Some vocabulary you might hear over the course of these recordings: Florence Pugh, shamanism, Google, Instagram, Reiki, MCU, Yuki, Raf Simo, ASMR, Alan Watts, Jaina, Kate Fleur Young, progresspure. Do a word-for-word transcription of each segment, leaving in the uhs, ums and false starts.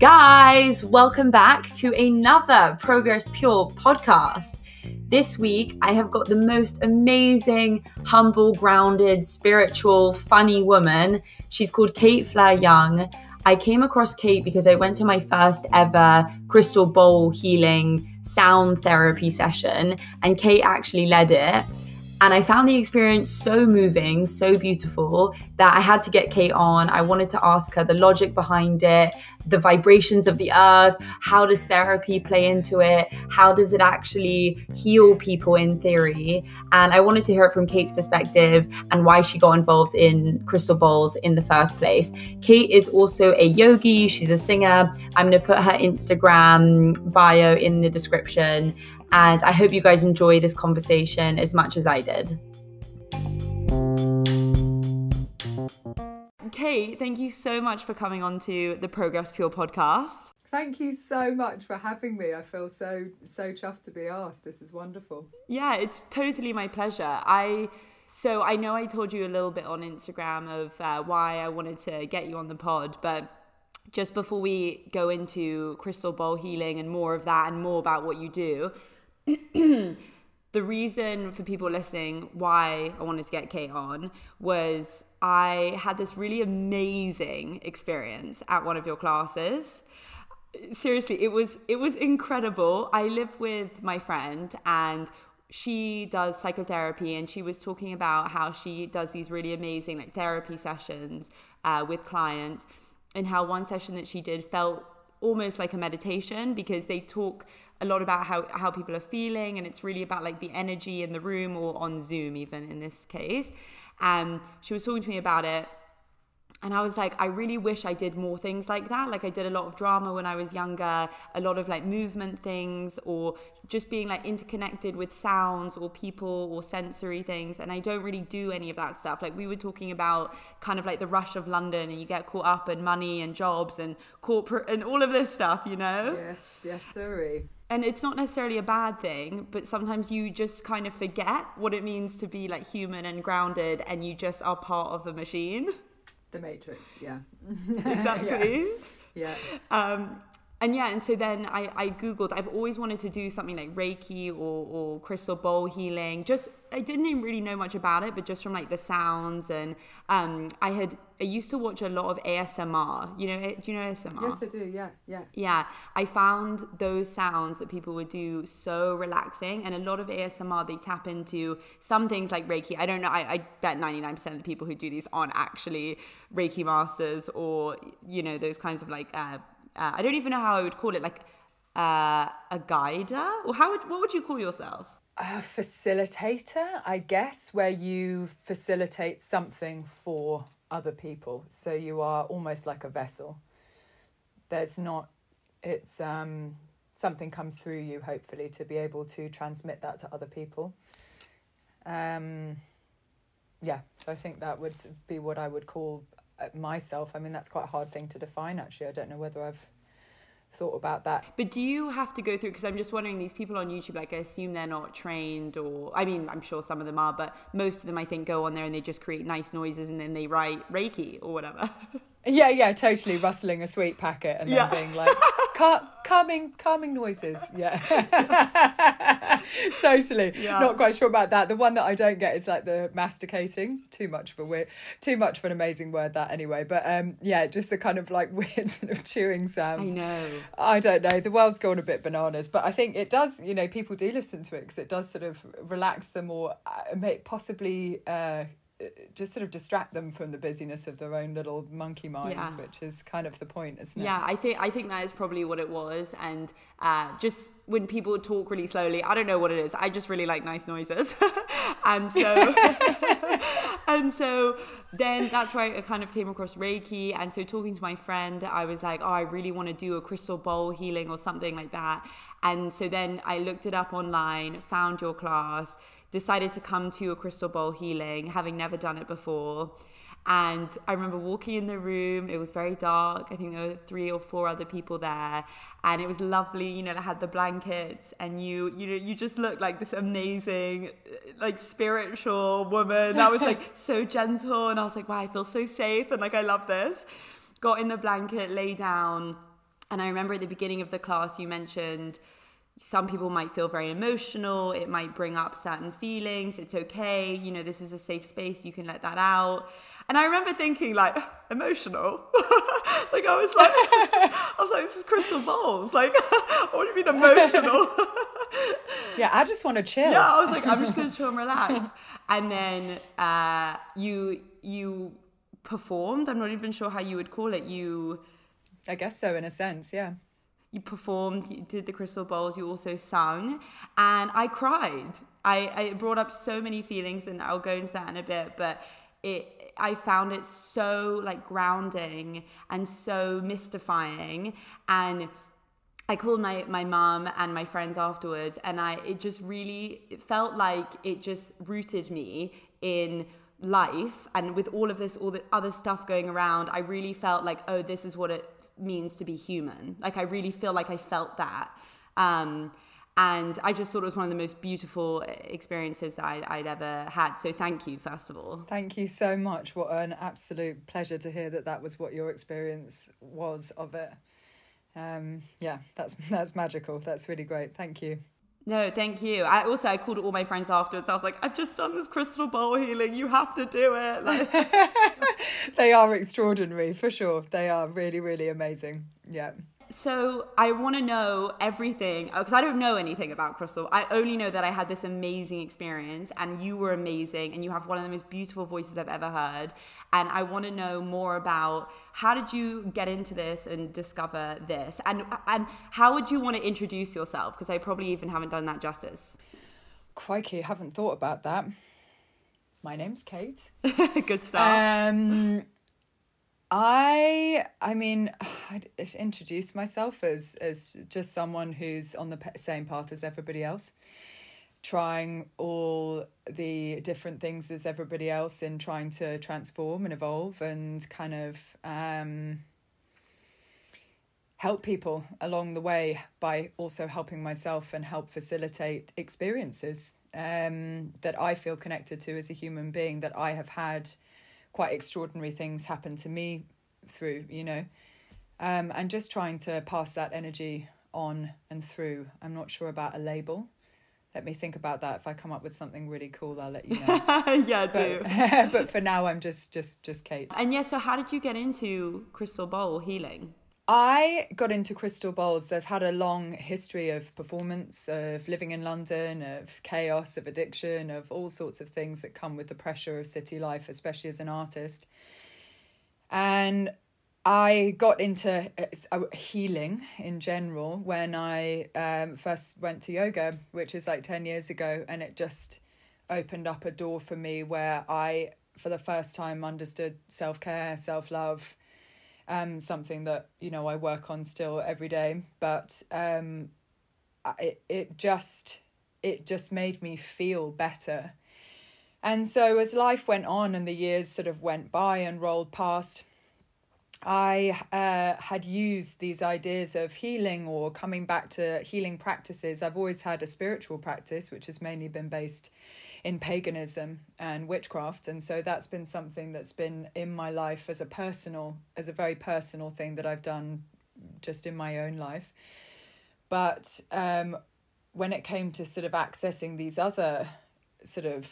Guys, welcome back to another Progress Pure podcast. This week, I have got the most amazing, humble, grounded, spiritual, funny woman. She's called Kate Fleur Young. I came across Kate because I went to my first ever crystal bowl healing sound therapy session, and Kate actually led it. And I found the experience so moving, so beautiful, that I had to get Kate on. I wanted to ask her the logic behind it, the vibrations of the earth, how does therapy play into it? How does it actually heal people in theory? And I wanted to hear it from Kate's perspective and why she got involved in crystal bowls in the first place. Kate is also a yogi, she's a singer. I'm gonna put her Instagram bio in the description. And I hope you guys enjoy this conversation as much as I did. Kate, thank you so much for coming on to the Progress Pure podcast. Thank you so much for having me. I feel so, so chuffed to be asked. This is wonderful. Yeah, it's totally my pleasure. I So I know I told you a little bit on Instagram of uh, why I wanted to get you on the pod, but just before we go into crystal bowl healing and more of that and more about what you do, the reason for people listening why I wanted to get Kate on was I had this really amazing experience at one of your classes. Seriously, it was it was incredible. I live with my friend and she does psychotherapy, and she was talking about how she does these really amazing like therapy sessions uh, with clients, and how one session that she did felt almost like a meditation because they talk a lot about how, how people are feeling, and it's really about like the energy in the room, or on Zoom even in this case. And um, she was talking to me about it, and I was like, I really wish I did more things like that. Like I did a lot of drama when I was younger, a lot of like movement things, or just being like interconnected with sounds or people or sensory things. And I don't really do any of that stuff. Like we were talking about kind of like the rush of London, and you get caught up in money and jobs and corporate and all of this stuff, you know? Yes, yes, sorry. And it's not necessarily a bad thing, but sometimes you just kind of forget what it means to be like human and grounded, and you just are part of a machine. The Matrix, yeah. Exactly. Yeah. yeah. Um, and yeah, and so then I, I Googled, I've always wanted to do something like Reiki or, or crystal bowl healing. Just, I didn't even really know much about it, but just from like the sounds. And um, I had, I used to watch a lot of A S M R. You know, do you know A S M R? Yes, I do, yeah, yeah. Yeah, I found those sounds that people would do so relaxing. And a lot of A S M R, they tap into some things like Reiki. I don't know, I, I bet ninety-nine percent of the people who do these aren't actually Reiki masters, or, you know, those kinds of like, uh, Uh, I don't even know how I would call it, like uh, a guider, or how would, what would you call yourself? A facilitator, I guess, where you facilitate something for other people. So you are almost like a vessel. There's not, it's um, something comes through you, hopefully, to be able to transmit that to other people. Um, yeah, so I think that would be what I would call myself. I mean, that's quite a hard thing to define, actually. I don't know whether I've thought about that. But do you have to go through, because I'm just wondering, these people on YouTube, like I assume they're not trained, or I mean, I'm sure some of them are, but most of them I think go on there and they just create nice noises and then they write Reiki or whatever. Yeah, yeah, totally. Rustling a sweet packet and then yeah. being like, Cal- calming, calming noises. Yeah, totally. Yeah. Not quite sure about that. The one that I don't get is like the masticating. Too much of a weird, too much of an amazing word that anyway. But um, yeah, just the kind of like weird sort of chewing sounds. I know. I don't know. The world's gone a bit bananas, but I think it does. You know, people do listen to it because it does sort of relax them, or make possibly. Uh, just sort of distract them from the busyness of their own little monkey minds, yeah. which is kind of the point, isn't it? Yeah, I think I think that is probably what it was. And uh, just when people talk really slowly, I don't know what it is. I just really like nice noises. and so and so then that's where I kind of came across Reiki. And so talking to my friend, I was like, oh, I really want to do a crystal bowl healing or something like that. And so then I looked it up online, found your class, decided to come to a crystal bowl healing, having never done it before. And I remember walking in the room, it was very dark. I think there were three or four other people there. And it was lovely, you know, they had the blankets and you, you know, you just looked like this amazing, like spiritual woman that was like so gentle. And I was like, wow, I feel so safe. And like, I love this. Got in the blanket, lay down. And I remember at the beginning of the class, you mentioned some people might feel very emotional. It might bring up certain feelings. It's okay. You know, this is a safe space. You can let that out. And I remember thinking, like, emotional? Like, I was like, I was like, this is crystal bowls. Like, what do you mean emotional? Yeah, I just want to chill. Yeah, I was like, I'm just going to chill and relax. And then uh, you you performed. I'm not even sure how you would call it. You... I guess so, in a sense, yeah. You performed, you did the crystal bowls, you also sung, and I cried. I, I brought up so many feelings, and I'll go into that in a bit, but it I found it so like grounding and so mystifying. And I called my my mum and my friends afterwards, and I it just really it felt like it just rooted me in life. And with all of this, all the other stuff going around, I really felt like, oh, this is what it means to be human. Like, I really feel like I felt that. Um, and I just thought it was one of the most beautiful experiences that I'd, I'd ever had. So thank you, first of all. Thank you so much. What an absolute pleasure to hear that that was what your experience was of it. Um, yeah, that's that's magical. That's really great. Thank you. No, thank you. I also, I called all my friends afterwards. I was like, I've just done this crystal bowl healing. You have to do it. Like... They are extraordinary, for sure. They are really, really amazing. Yeah. So I want to know everything, because I don't know anything about crystal. I only know that I had this amazing experience, and you were amazing, and you have one of the most beautiful voices I've ever heard. And I want to know more about, how did you get into this and discover this? And and how would you want to introduce yourself? Because I probably even haven't done that justice. Crikey, haven't thought about that. My name's Kate. Good start. Um... I, I mean, I'd introduce myself as, as just someone who's on the same path as everybody else, trying all the different things as everybody else and trying to transform and evolve and kind of um, help people along the way by also helping myself and help facilitate experiences um, that I feel connected to as a human being, that I have had quite extraordinary things happen to me through, you know, um, and just trying to pass that energy on and through. I'm not sure about a label. Let me think about that. If I come up with something really cool, I'll let you know. Yeah, but, do. But for now, I'm just, just, just Kate. And yeah, so how did you get into crystal bowl healing? I got into crystal bowls. I've had a long history of performance, of living in London, of chaos, of addiction, of all sorts of things that come with the pressure of city life, especially as an artist. And I got into healing in general when I um, first went to yoga, which is like ten years ago. And it just opened up a door for me where I, for the first time, understood self-care, self-love, Um, something that, you know, I work on still every day, but um, it it just it just made me feel better. And so as life went on and the years sort of went by and rolled past, I uh, had used these ideas of healing or coming back to healing practices. I've always had a spiritual practice, which has mainly been based in paganism and witchcraft. And so that's been something that's been in my life as a personal, as a very personal thing that I've done just in my own life. But um, when it came to sort of accessing these other sort of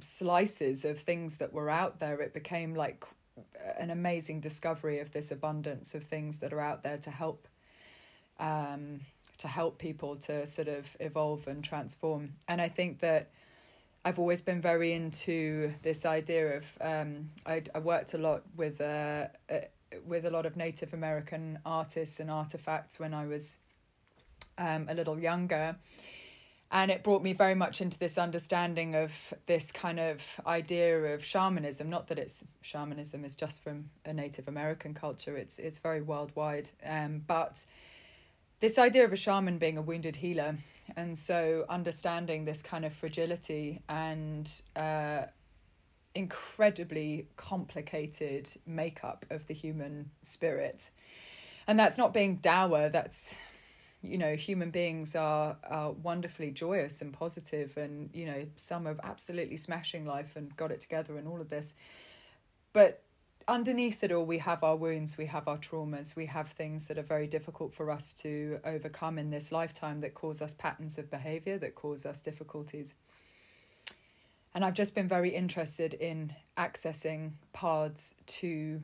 slices of things that were out there, it became like an amazing discovery of this abundance of things that are out there to help um to help people to sort of evolve and transform. And I think that I've always been very into this idea of um I, I worked a lot with uh, uh with a lot of Native American artists and artifacts when I was um a little younger. And it brought me very much into this understanding of this kind of idea of shamanism. Not that it's shamanism is just from a Native American culture. It's it's very worldwide. Um, but this idea of a shaman being a wounded healer And so understanding this kind of fragility and uh, incredibly complicated makeup of the human spirit. And that's not being dour, that's, you know, human beings are, are wonderfully joyous and positive, and, you know, some are absolutely smashing life and got it together and all of this. But underneath it all, we have our wounds, we have our traumas, we have things that are very difficult for us to overcome in this lifetime that cause us patterns of behaviour, that cause us difficulties. And I've just been very interested in accessing paths to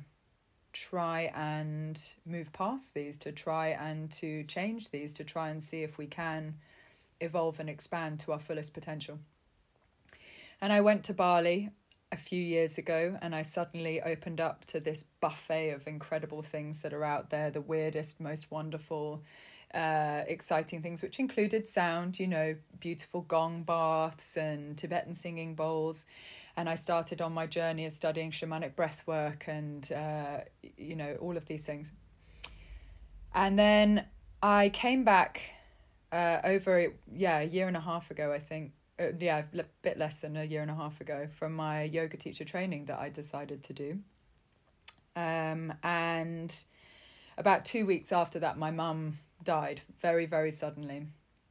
try and move past these, to try and to change these, to try and see if we can evolve and expand to our fullest potential. And I went to Bali a few years ago, and I suddenly opened up to this buffet of incredible things that are out there, the weirdest, most wonderful, uh, exciting things, which included sound, you know, beautiful gong baths and Tibetan singing bowls. And I started on my journey of studying shamanic breathwork and, uh, you know, all of these things. And then I came back uh, over, yeah, a year and a half ago, I think. Uh, yeah, a bit less than a year and a half ago, from my yoga teacher training that I decided to do. Um, and about two weeks after that, my mum died very, very suddenly.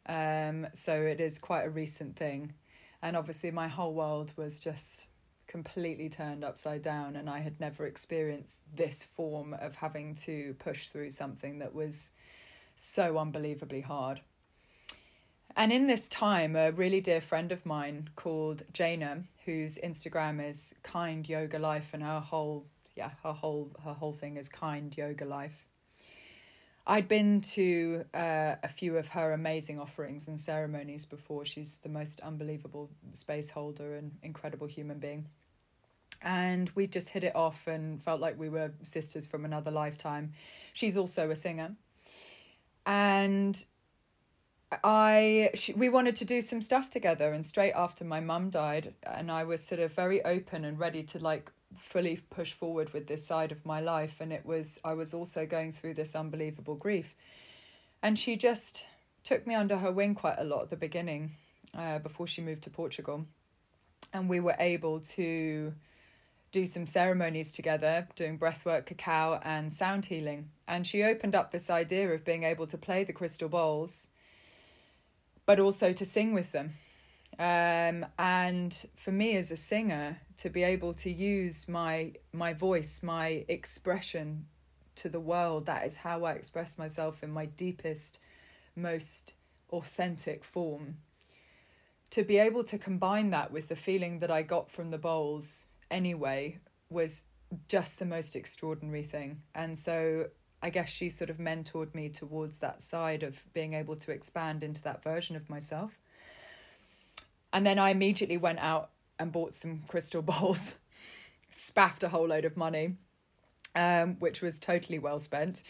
Um, so it is quite a recent thing. And obviously my whole world was just completely turned upside down, and I had never experienced this form of having to push through something that was so unbelievably hard. And in this time, a really dear friend of mine called Jaina, whose Instagram is Kind Yoga Life, and her whole, yeah, her whole, her whole thing is Kind Yoga Life. I'd been to uh, a few of her amazing offerings and ceremonies before. She's the most unbelievable space holder and incredible human being. And we just hit it off and felt like we were sisters from another lifetime. She's also a singer. And I, she, we wanted to do some stuff together. And straight after my mum died, and I was sort of very open and ready to, like, fully push forward with this side of my life, and it was I was also going through this unbelievable grief, and she just took me under her wing quite a lot at the beginning, uh, before she moved to Portugal. And we were able to do some ceremonies together, doing breathwork, cacao and sound healing. And she opened up this idea of being able to play the crystal bowls but also to sing with them. Um, and for me as a singer, to be able to use my my voice, my expression to the world, that is how I express myself in my deepest, most authentic form. To be able to combine that with the feeling that I got from the bowls anyway was just the most extraordinary thing. And so I guess she sort of mentored me towards that side of being able to expand into that version of myself. And then I immediately went out and bought some crystal bowls, spaffed a whole load of money, um, which was totally well spent,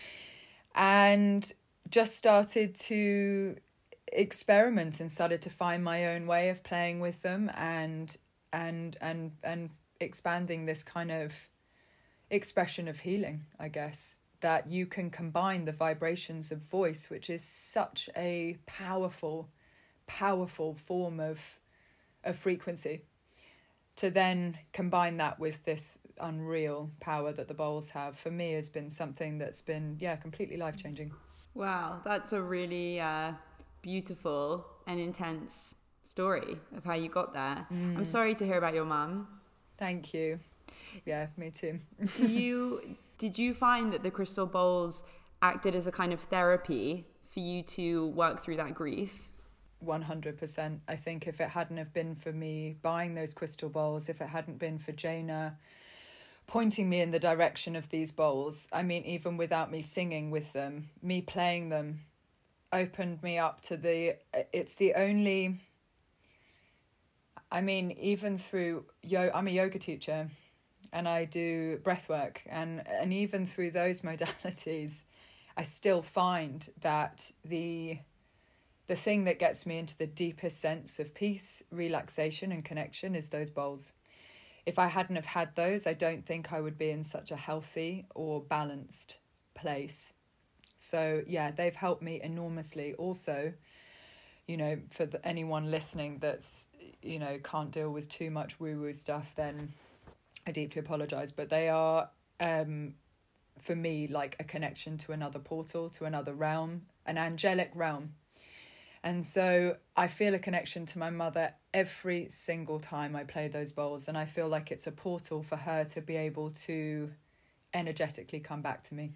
and just started to experiment and started to find my own way of playing with them and and and and expanding this kind of expression of healing, I guess, that you can combine the vibrations of voice, which is such a powerful powerful form of of frequency, to then combine that with this unreal power that the bowls have, for me has been something that's been yeah completely life-changing. Wow, that's a really uh beautiful and intense story of how you got there. Mm. I'm sorry to hear about your mum. Thank you. Yeah, me too. Do you did you find that the crystal bowls acted as a kind of therapy for you to work through that grief? one hundred percent. I think if it hadn't have been for me buying those crystal bowls, if it hadn't been for Jaina pointing me in the direction of these bowls, I mean, even without me singing with them, me playing them opened me up to the, it's the only, I mean, even through, yo, I'm a yoga teacher and I do breathwork, and, and even through those modalities, I still find that the The thing that gets me into the deepest sense of peace, relaxation and connection is those bowls. If I hadn't have had those, I don't think I would be in such a healthy or balanced place. So yeah, they've helped me enormously. Also, you know, for the, anyone listening that's, you know, can't deal with too much woo-woo stuff, then I deeply apologise. But they are, um, for me, like a connection to another portal, to another realm, an angelic realm. And so I feel a connection to my mother every single time I play those bowls. And I feel like it's a portal for her to be able to energetically come back to me.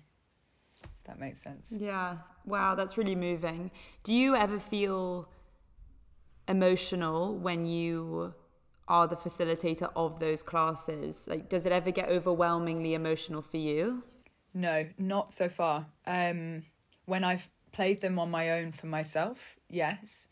If that makes sense. Yeah. Wow, that's really moving. Do you ever feel emotional when you are the facilitator of those classes? Like, does it ever get overwhelmingly emotional for you? No, not so far. Um, when I've played them on my own for myself, yes.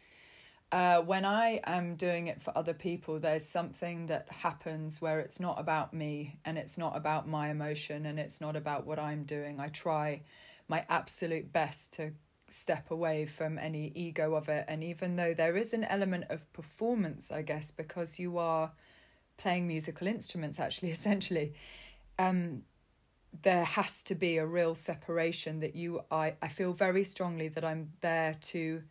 Uh, when I am doing it for other people, there's something that happens where it's not about me and it's not about my emotion and it's not about what I'm doing. I try my absolute best to step away from any ego of it. And even though there is an element of performance, I guess, because you are playing musical instruments, actually, essentially, um, there has to be a real separation that you, I, I feel very strongly that I'm there to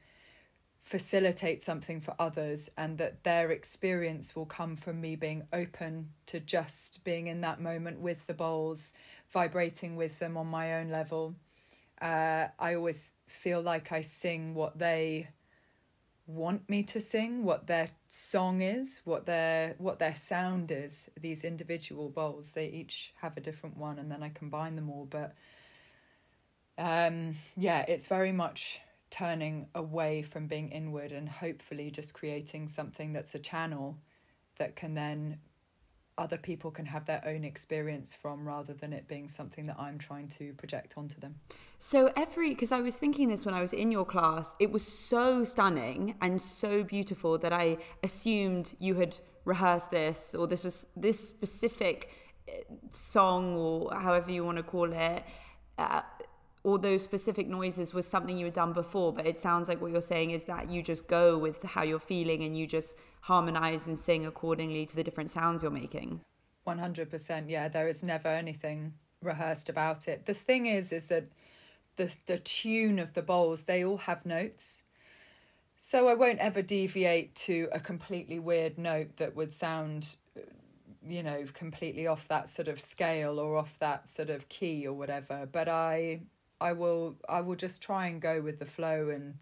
facilitate something for others, and that their experience will come from me being open to just being in that moment with the bowls, vibrating with them on my own level. Uh, I always feel like I sing what they want me to sing, what their song is, what their what their sound is. These individual bowls, they each have a different one, and then I combine them all. But um, yeah, it's very much turning away from being inward and hopefully just creating something that's a channel that can then other people can have their own experience from, rather than it being something that I'm trying to project onto them. So every, because I was thinking this when I was in your class, it was so stunning and so beautiful that I assumed you had rehearsed this, or this was this specific song, or however you want to call it, uh, or those specific noises was something you had done before. But it sounds like what you're saying is that you just go with how you're feeling and you just harmonize and sing accordingly to the different sounds you're making. one hundred percent, yeah. There is never anything rehearsed about it. The thing is, is that the the tune of the bowls, they all have notes. So I won't ever deviate to a completely weird note that would sound, you know, completely off that sort of scale or off that sort of key or whatever. But I... I will I will just try and go with the flow and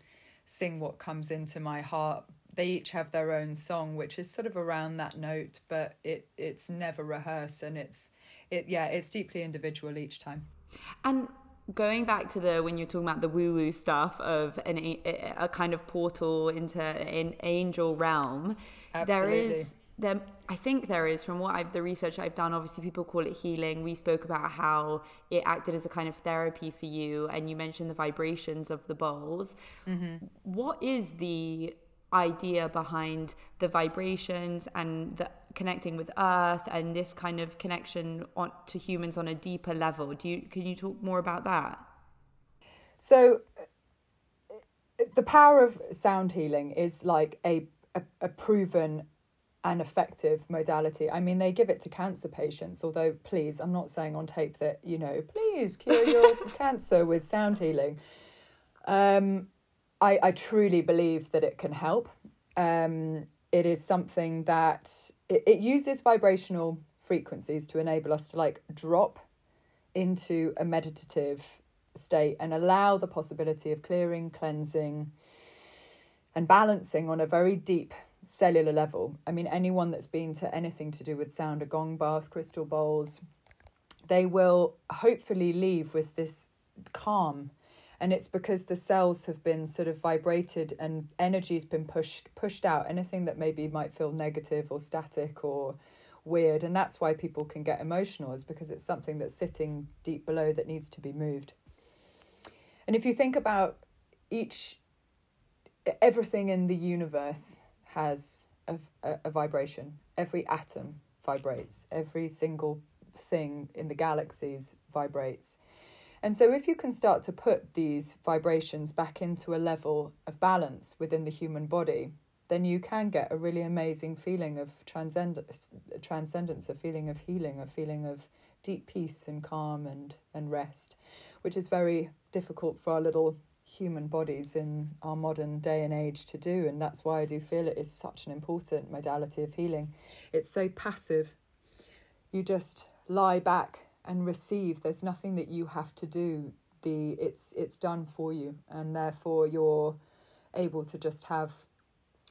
sing what comes into my heart. They each have their own song, which is sort of around that note, but it it's never rehearsed, and it's it yeah, it's deeply individual each time. And going back to the, when you're talking about the woo-woo stuff of an a, a kind of portal into an angel realm, absolutely. There is There, I think there is, from what I've, the research I've done, obviously people call it healing. We spoke about how it acted as a kind of therapy for you, and you mentioned the vibrations of the bowls. Mm-hmm. What is the idea behind the vibrations and the connecting with Earth and this kind of connection on, to humans on a deeper level? Do you, can you talk more about that? So the power of sound healing is like a a, a proven an effective modality. I mean, they give it to cancer patients, although, please, I'm not saying on tape that, you know, please cure your cancer with sound healing. Um, I, I truly believe that it can help. Um, it is something that it, it uses vibrational frequencies to enable us to like drop into a meditative state and allow the possibility of clearing, cleansing, and balancing on a very deep cellular level. I mean, anyone that's been to anything to do with sound, a gong bath, crystal bowls, they will hopefully leave with this calm. And it's because the cells have been sort of vibrated and energy's been pushed pushed out, anything that maybe might feel negative or static or weird. And that's why people can get emotional, is because it's something that's sitting deep below that needs to be moved. And if you think about each, everything in the universe has a, a, a vibration. Every atom vibrates. Every single thing in the galaxies vibrates. And so if you can start to put these vibrations back into a level of balance within the human body, then you can get a really amazing feeling of transcendence, transcendence, a feeling of healing, a feeling of deep peace and calm and, and rest, which is very difficult for our little human bodies in our modern day and age to do, and that's why I do feel it is such an important modality of healing. It's so passive. You just lie back and receive. There's nothing that you have to do. The it's it's done for you, and therefore you're able to just have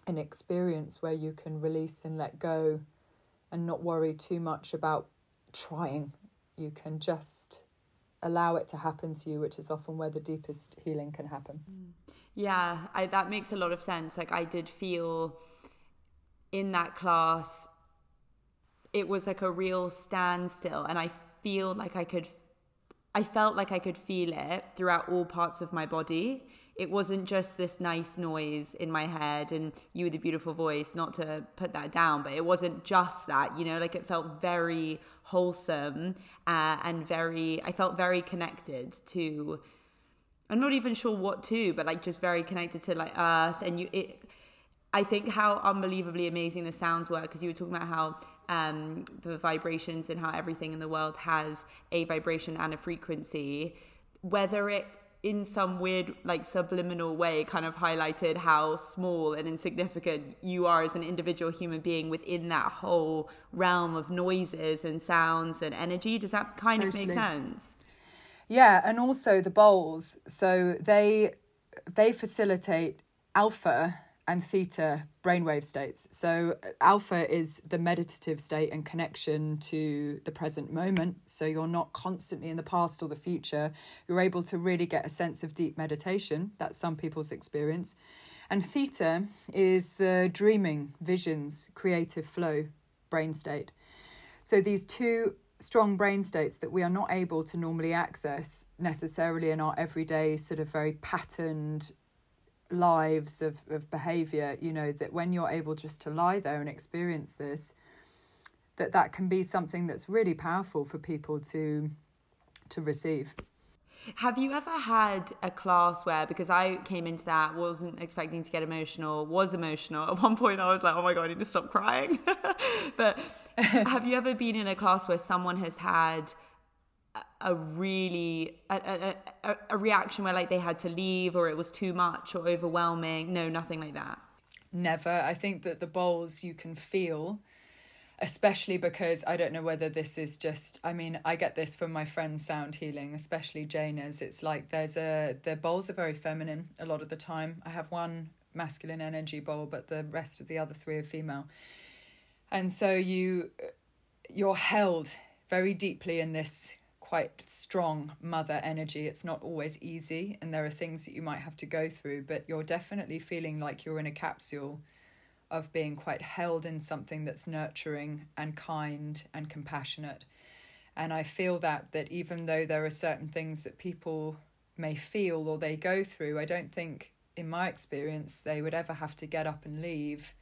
an experience where you can release and let go and not worry too much about trying. You can just allow it to happen to you, which is often where the deepest healing can happen. Yeah, I, that makes a lot of sense. Like, I did feel in that class, it was like a real standstill, and I feel like I could, I felt like I could feel it throughout all parts of my body. It wasn't just this nice noise in my head and you with a beautiful voice, not to put that down, but it wasn't just that, you know, like it felt very wholesome uh, and very, I felt very connected to, I'm not even sure what to, but like just very connected to like earth. And you, it, I think how unbelievably amazing the sounds were, because you were talking about how um, the vibrations and how everything in the world has a vibration and a frequency, whether it, in some weird like subliminal way kind of highlighted how small and insignificant you are as an individual human being within that whole realm of noises and sounds and energy. Does that kind totally. Of make sense? Yeah, and also the bowls. So they they facilitate alpha and theta brainwave states. So alpha is the meditative state and connection to the present moment. So you're not constantly in the past or the future. You're able to really get a sense of deep meditation. That's some people's experience. And theta is the dreaming, visions, creative flow brain state. So these two strong brain states that we are not able to normally access necessarily in our everyday sort of very patterned lives of, of behavior, you know, that when you're able just to lie there and experience this, that that can be something that's really powerful for people to to receive. Have you ever had a class where, because I came into that, wasn't expecting to get emotional, was emotional. At one point I was like, oh my God, I need to stop crying. But have you ever been in a class where someone has had a really a, a, a, a reaction where like they had to leave, or it was too much or overwhelming? No, nothing like that. Never. I think that the bowls you can feel, especially because I don't know whether this is just, I mean, I get this from my friends sound healing, especially Jaina's. It's like there's a, the bowls are very feminine a lot of the time. I have one masculine energy bowl, but the rest of the other three are female. And so you, you're held very deeply in this quite strong mother energy. It's not always easy, and there are things that you might have to go through, but you're definitely feeling like you're in a capsule of being quite held in something that's nurturing and kind and compassionate. And I feel that that even though there are certain things that people may feel or they go through, I don't think in my experience they would ever have to get up and leave,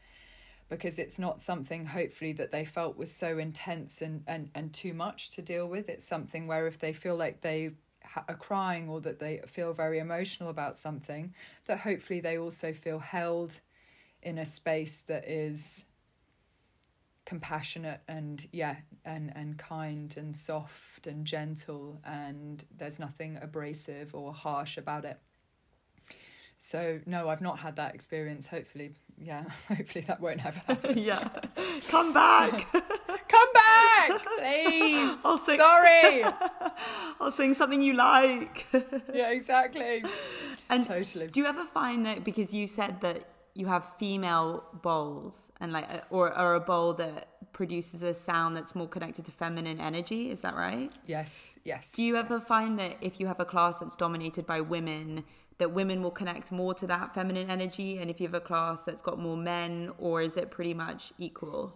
because it's not something, hopefully, that they felt was so intense and, and, and too much to deal with. It's something where if they feel like they ha- are crying, or that they feel very emotional about something, that hopefully they also feel held in a space that is compassionate and, yeah, and, and kind and soft and gentle, and there's nothing abrasive or harsh about it. So, no, I've not had that experience. Hopefully, yeah, hopefully that won't happen. Yeah. Come back. Come back, please. I'll sing- Sorry. I'll sing something you like. Yeah, exactly. And totally. Do you ever find that, because you said that you have female bowls, and like, or, or a bowl that produces a sound that's more connected to feminine energy, is that right? Yes, yes. Do you ever yes. find that if you have a class that's dominated by women, that women will connect more to that feminine energy? And if you have a class that's got more men, or is it pretty much equal?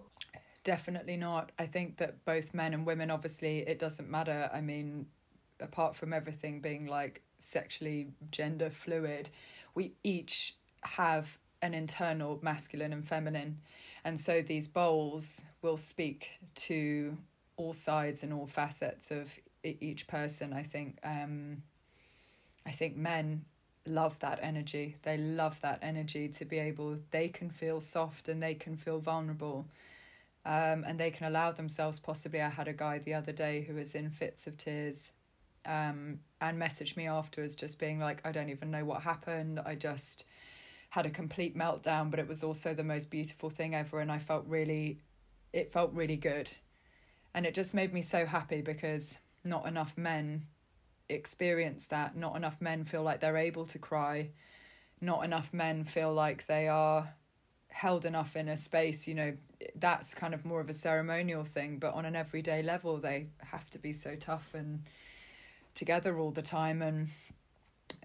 Definitely not. I think that both men and women, obviously, it doesn't matter. I mean, apart from everything being like sexually gender fluid, we each have an internal masculine and feminine. And so these bowls will speak to all sides and all facets of each person, I think. Um, I think men love that energy. They love that energy to be able, they can feel soft and they can feel vulnerable, um, and they can allow themselves, possibly. I had a guy the other day who was in fits of tears um, and messaged me afterwards just being like, I don't even know what happened. I just had a complete meltdown, but it was also the most beautiful thing ever. And I felt really, it felt really good. And it just made me so happy because not enough men experience that. Not enough men feel like they're able to cry. Not enough men feel like they are held enough in a space, you know, that's kind of more of a ceremonial thing, but on an everyday level, they have to be so tough and together all the time. And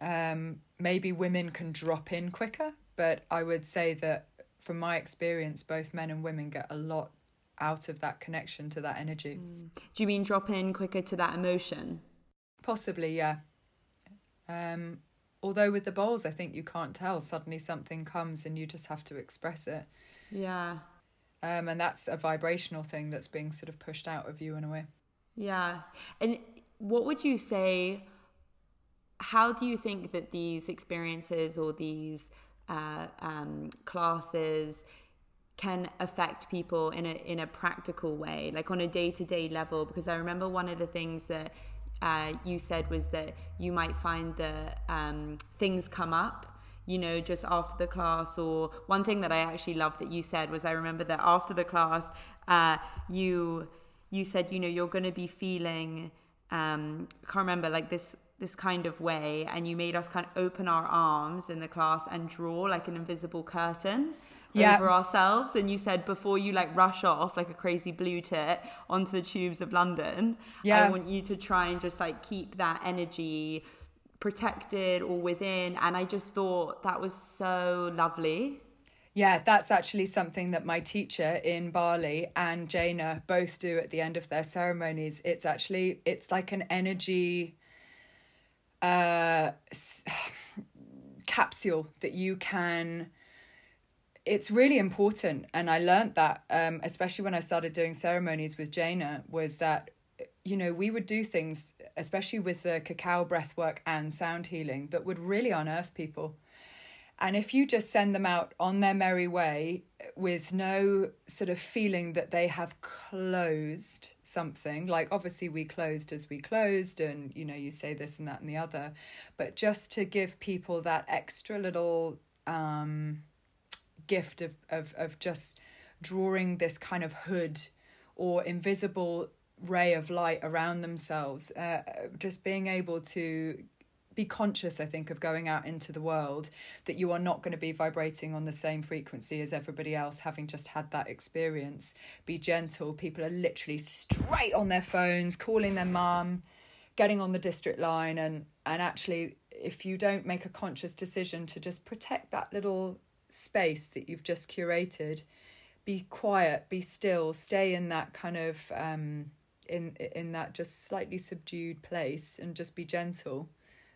um, maybe women can drop in quicker, but I would say that from my experience, both men and women get a lot out of that connection to that energy. Mm. Do you mean drop in quicker to that emotion? Possibly, yeah. Um, although with the bowls, I think you can't tell. Suddenly something comes and you just have to express it. Yeah. Um, and that's a vibrational thing that's being sort of pushed out of you in a way. Yeah. And what would you say, how do you think that these experiences or these uh, um, classes can affect people in a in a practical way, like on a day-to-day level? Because I remember one of the things that uh, you said was that you might find that um, things come up, you know, just after the class. Or one thing that I actually loved that you said was, I remember that after the class, uh, you you said, you know, you're going to be feeling, um, I can't remember, like this this kind of way, and you made us kind of open our arms in the class and draw like an invisible curtain yeah. over ourselves. And you said, before you like rush off like a crazy blue tit onto the tubes of London, yeah. I want you to try and just like keep that energy protected or within. And I just thought that was so lovely. Yeah, that's actually something that my teacher in Bali and Jaina both do at the end of their ceremonies. It's actually, it's like an energy uh, s- capsule that you can, it's really important. And I learned that, um, especially when I started doing ceremonies with Jaina, was that, you know, we would do things, especially with the cacao breath work and sound healing, that would really unearth people. And if you just send them out on their merry way with no sort of feeling that they have closed something, like obviously we closed as we closed and, you know, you say this and that and the other, but just to give people that extra little um, gift of, of, of just drawing this kind of hood or invisible ray of light around themselves, uh, just being able to be conscious, I think, of going out into the world, that you are not going to be vibrating on the same frequency as everybody else, having just had that experience. Be gentle. People are literally straight on their phones, calling their mum, getting on the district line, and and actually, if you don't make a conscious decision to just protect that little space that you've just curated, be quiet, be still, stay in that kind of um in in that just slightly subdued place and just be gentle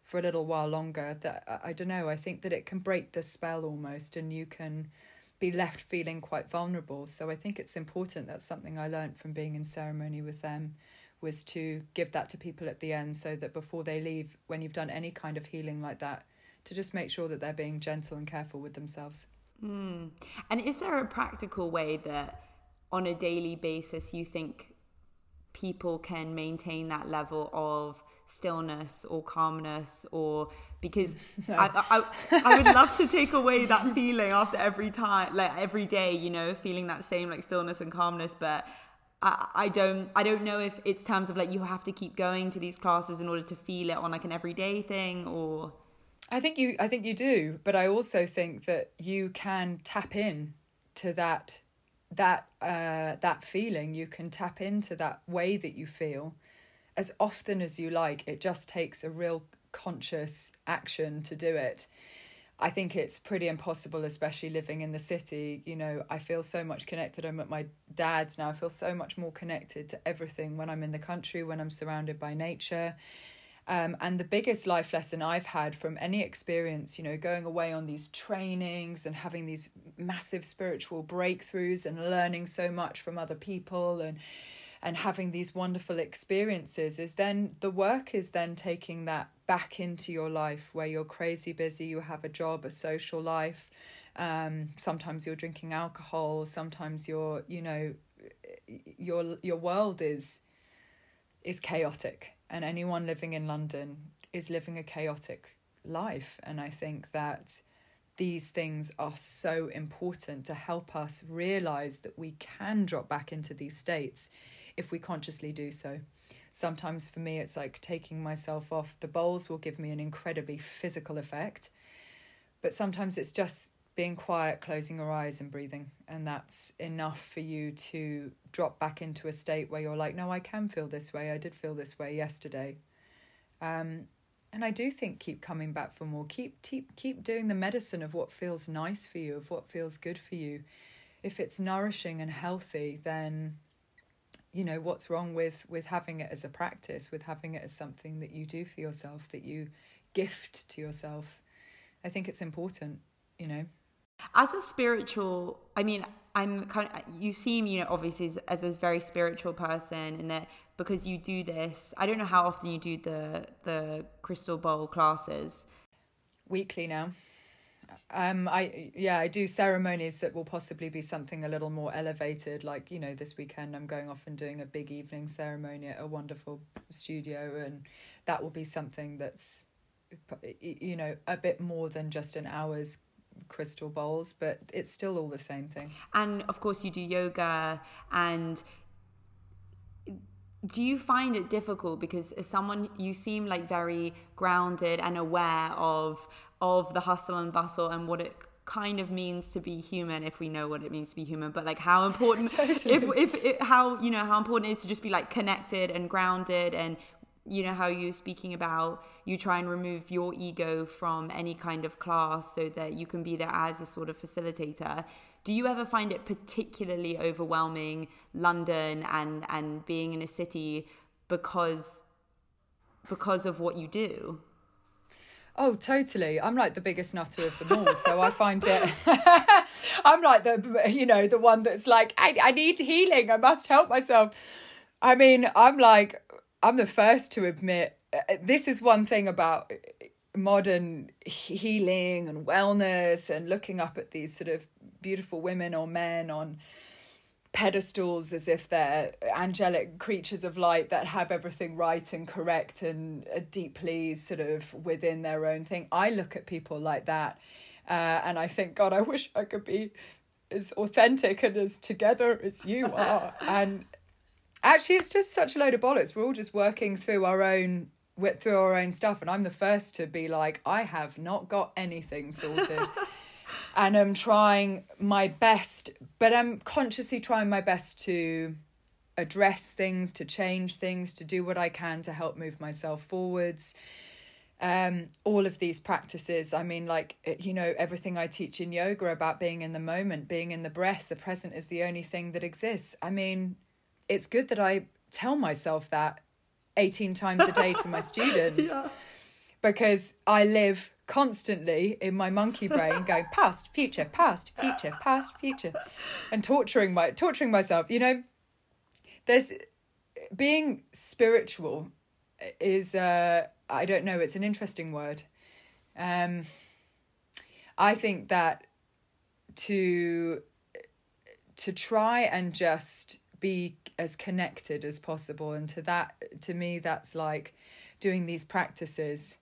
for a little while longer, that I don't know I think that it can break the spell almost, and you can be left feeling quite vulnerable. So I think it's important. That's something I learned from being in ceremony with them, was to give that to people at the end, so that before they leave, when you've done any kind of healing like that, to just make sure that they're being gentle and careful with themselves. Mm. And is there a practical way that on a daily basis you think people can maintain that level of stillness or calmness? Or because no. I, I, I would love to take away that feeling after every time, like every day, you know, feeling that same like stillness and calmness, but I, I don't I don't know if it's terms of like you have to keep going to these classes in order to feel it on like an everyday thing. Or I think you I think you do, but I also think that you can tap in to that that uh that feeling. You can tap into that way that you feel as often as you like. It just takes a real conscious action to do it. I think it's pretty impossible, especially living in the city. You know, I feel so much connected. I'm at my dad's now. I feel so much more connected to everything when I'm in the country, when I'm surrounded by nature. Um, and the biggest life lesson I've had from any experience, you know, going away on these trainings and having these massive spiritual breakthroughs and learning so much from other people and and having these wonderful experiences, is then the work is then taking that back into your life where you're crazy busy, you have a job, a social life. Um, sometimes you're drinking alcohol, sometimes you're, you know, your your world is is chaotic. and anyone living in London is living a chaotic life. And I think that these things are so important to help us realise that we can drop back into these states if we consciously do so. Sometimes for me, it's like taking myself off the bowls will give me an incredibly physical effect. But sometimes it's just being quiet, closing your eyes and breathing. And that's enough for you to drop back into a state where you're like, no, I can feel this way. I did feel this way yesterday. Um, and I do think keep coming back for more. Keep, keep, keep doing the medicine of what feels nice for you, of what feels good for you. If it's nourishing and healthy, then... you know, what's wrong with, with having it as a practice, with having it as something that you do for yourself, that you gift to yourself. I think it's important, you know. As a spiritual, I mean, I'm kind of, you seem, you know, obviously as, as a very spiritual person, and that because you do this, I don't know how often you do the the crystal bowl classes. Weekly now. Um, I yeah, I do ceremonies that will possibly be something a little more elevated, like, you know, this weekend I'm going off and doing a big evening ceremony at a wonderful studio, and that will be something that's, you know, a bit more than just an hour's crystal bowls, but it's still all the same thing. And of course you do yoga. And do you find it difficult, because as someone, you seem like very grounded and aware of of the hustle and bustle and what it kind of means to be human, if we know what it means to be human, but like how important totally. if if it, how you know how important it is to just be like connected and grounded, and you know how you're speaking about you try and remove your ego from any kind of class so that you can be there as a sort of facilitator. Do you ever find it particularly overwhelming, London and and being in a city, because because of what you do? Oh, totally. I'm like the biggest nutter of them all. So I find it, I'm like the, you know, the one that's like, I, I need healing. I must help myself. I mean, I'm like, I'm the first to admit, this is one thing about modern healing and wellness and looking up at these sort of beautiful women or men on pedestals as if they're angelic creatures of light that have everything right and correct and are deeply sort of within their own thing. I look at people like that uh, and I think, God, I wish I could be as authentic and as together as you are. And actually, it's just such a load of bollocks. We're all just working through our own through our own stuff, and I'm the first to be like, I have not got anything sorted. And I'm trying my best, but I'm consciously trying my best to address things, to change things, to do what I can to help move myself forwards. Um, all of these practices, I mean, like, you know, everything I teach in yoga about being in the moment, being in the breath, the present is the only thing that exists. I mean, it's good that I tell myself that eighteen times a day to my students. Yeah. Because I live constantly in my monkey brain going past, future, past, future, past, future, and torturing my torturing myself. You know, there's being spiritual is, uh, I don't know, it's an interesting word. Um, I think that to to try and just be as connected as possible, and to that, to me, that's like doing these practices,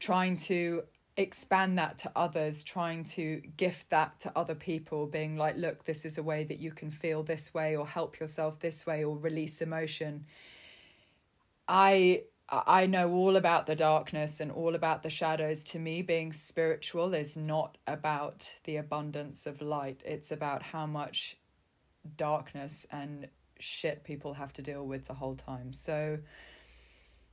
trying to expand that to others, trying to gift that to other people, being like, look, this is a way that you can feel this way, or help yourself this way, or release emotion. I I know all about the darkness and all about the shadows. To me, being spiritual is not about the abundance of light. It's about how much darkness and shit people have to deal with the whole time. So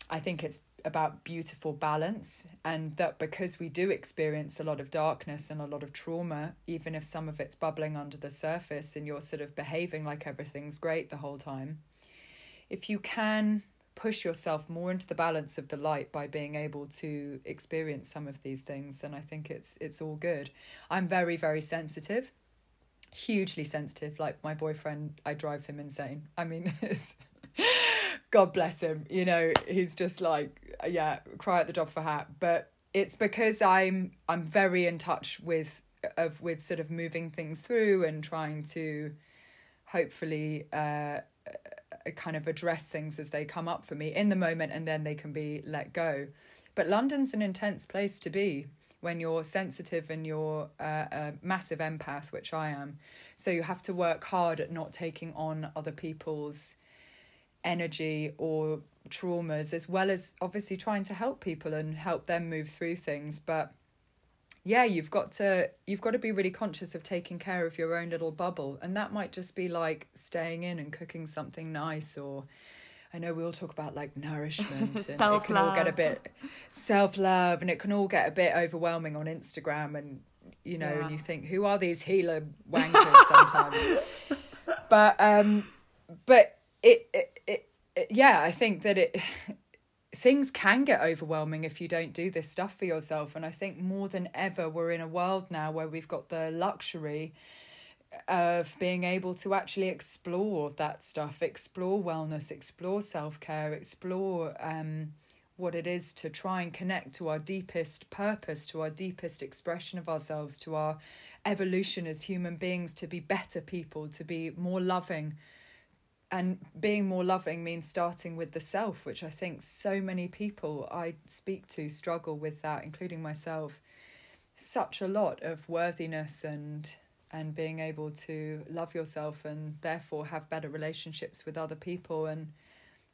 I think it's about beautiful balance, and that because we do experience a lot of darkness and a lot of trauma, even if some of it's bubbling under the surface and you're sort of behaving like everything's great the whole time, if you can push yourself more into the balance of the light by being able to experience some of these things, then I think it's it's all good. I'm very, very sensitive, hugely sensitive. Like my boyfriend, I drive him insane. I mean, it's... God bless him, you know, he's just like, yeah, cry at the drop of a hat. But it's because I'm I'm very in touch with of with sort of moving things through and trying to hopefully uh, kind of address things as they come up for me in the moment, and then they can be let go. But London's an intense place to be when you're sensitive and you're uh, a massive empath, which I am. So you have to work hard at not taking on other people's energy or traumas, as well as obviously trying to help people and help them move through things. But yeah, you've got to you've got to be really conscious of taking care of your own little bubble. And that might just be like staying in and cooking something nice, or I know we all talk about like nourishment and it can all get a bit self-love, and it can all get a bit overwhelming on Instagram, and you know, yeah. and you think, who are these healer wankers sometimes? But um but it, it, it, it yeah, I think that it things can get overwhelming if you don't do this stuff for yourself. And I think more than ever, we're in a world now where we've got the luxury of being able to actually explore that stuff, explore wellness, explore self-care, explore um, what it is to try and connect to our deepest purpose, to our deepest expression of ourselves, to our evolution as human beings, to be better people, to be more loving. And being more loving means starting with the self, which I think so many people I speak to struggle with that, including myself. Such a lot of worthiness and and being able to love yourself and therefore have better relationships with other people. And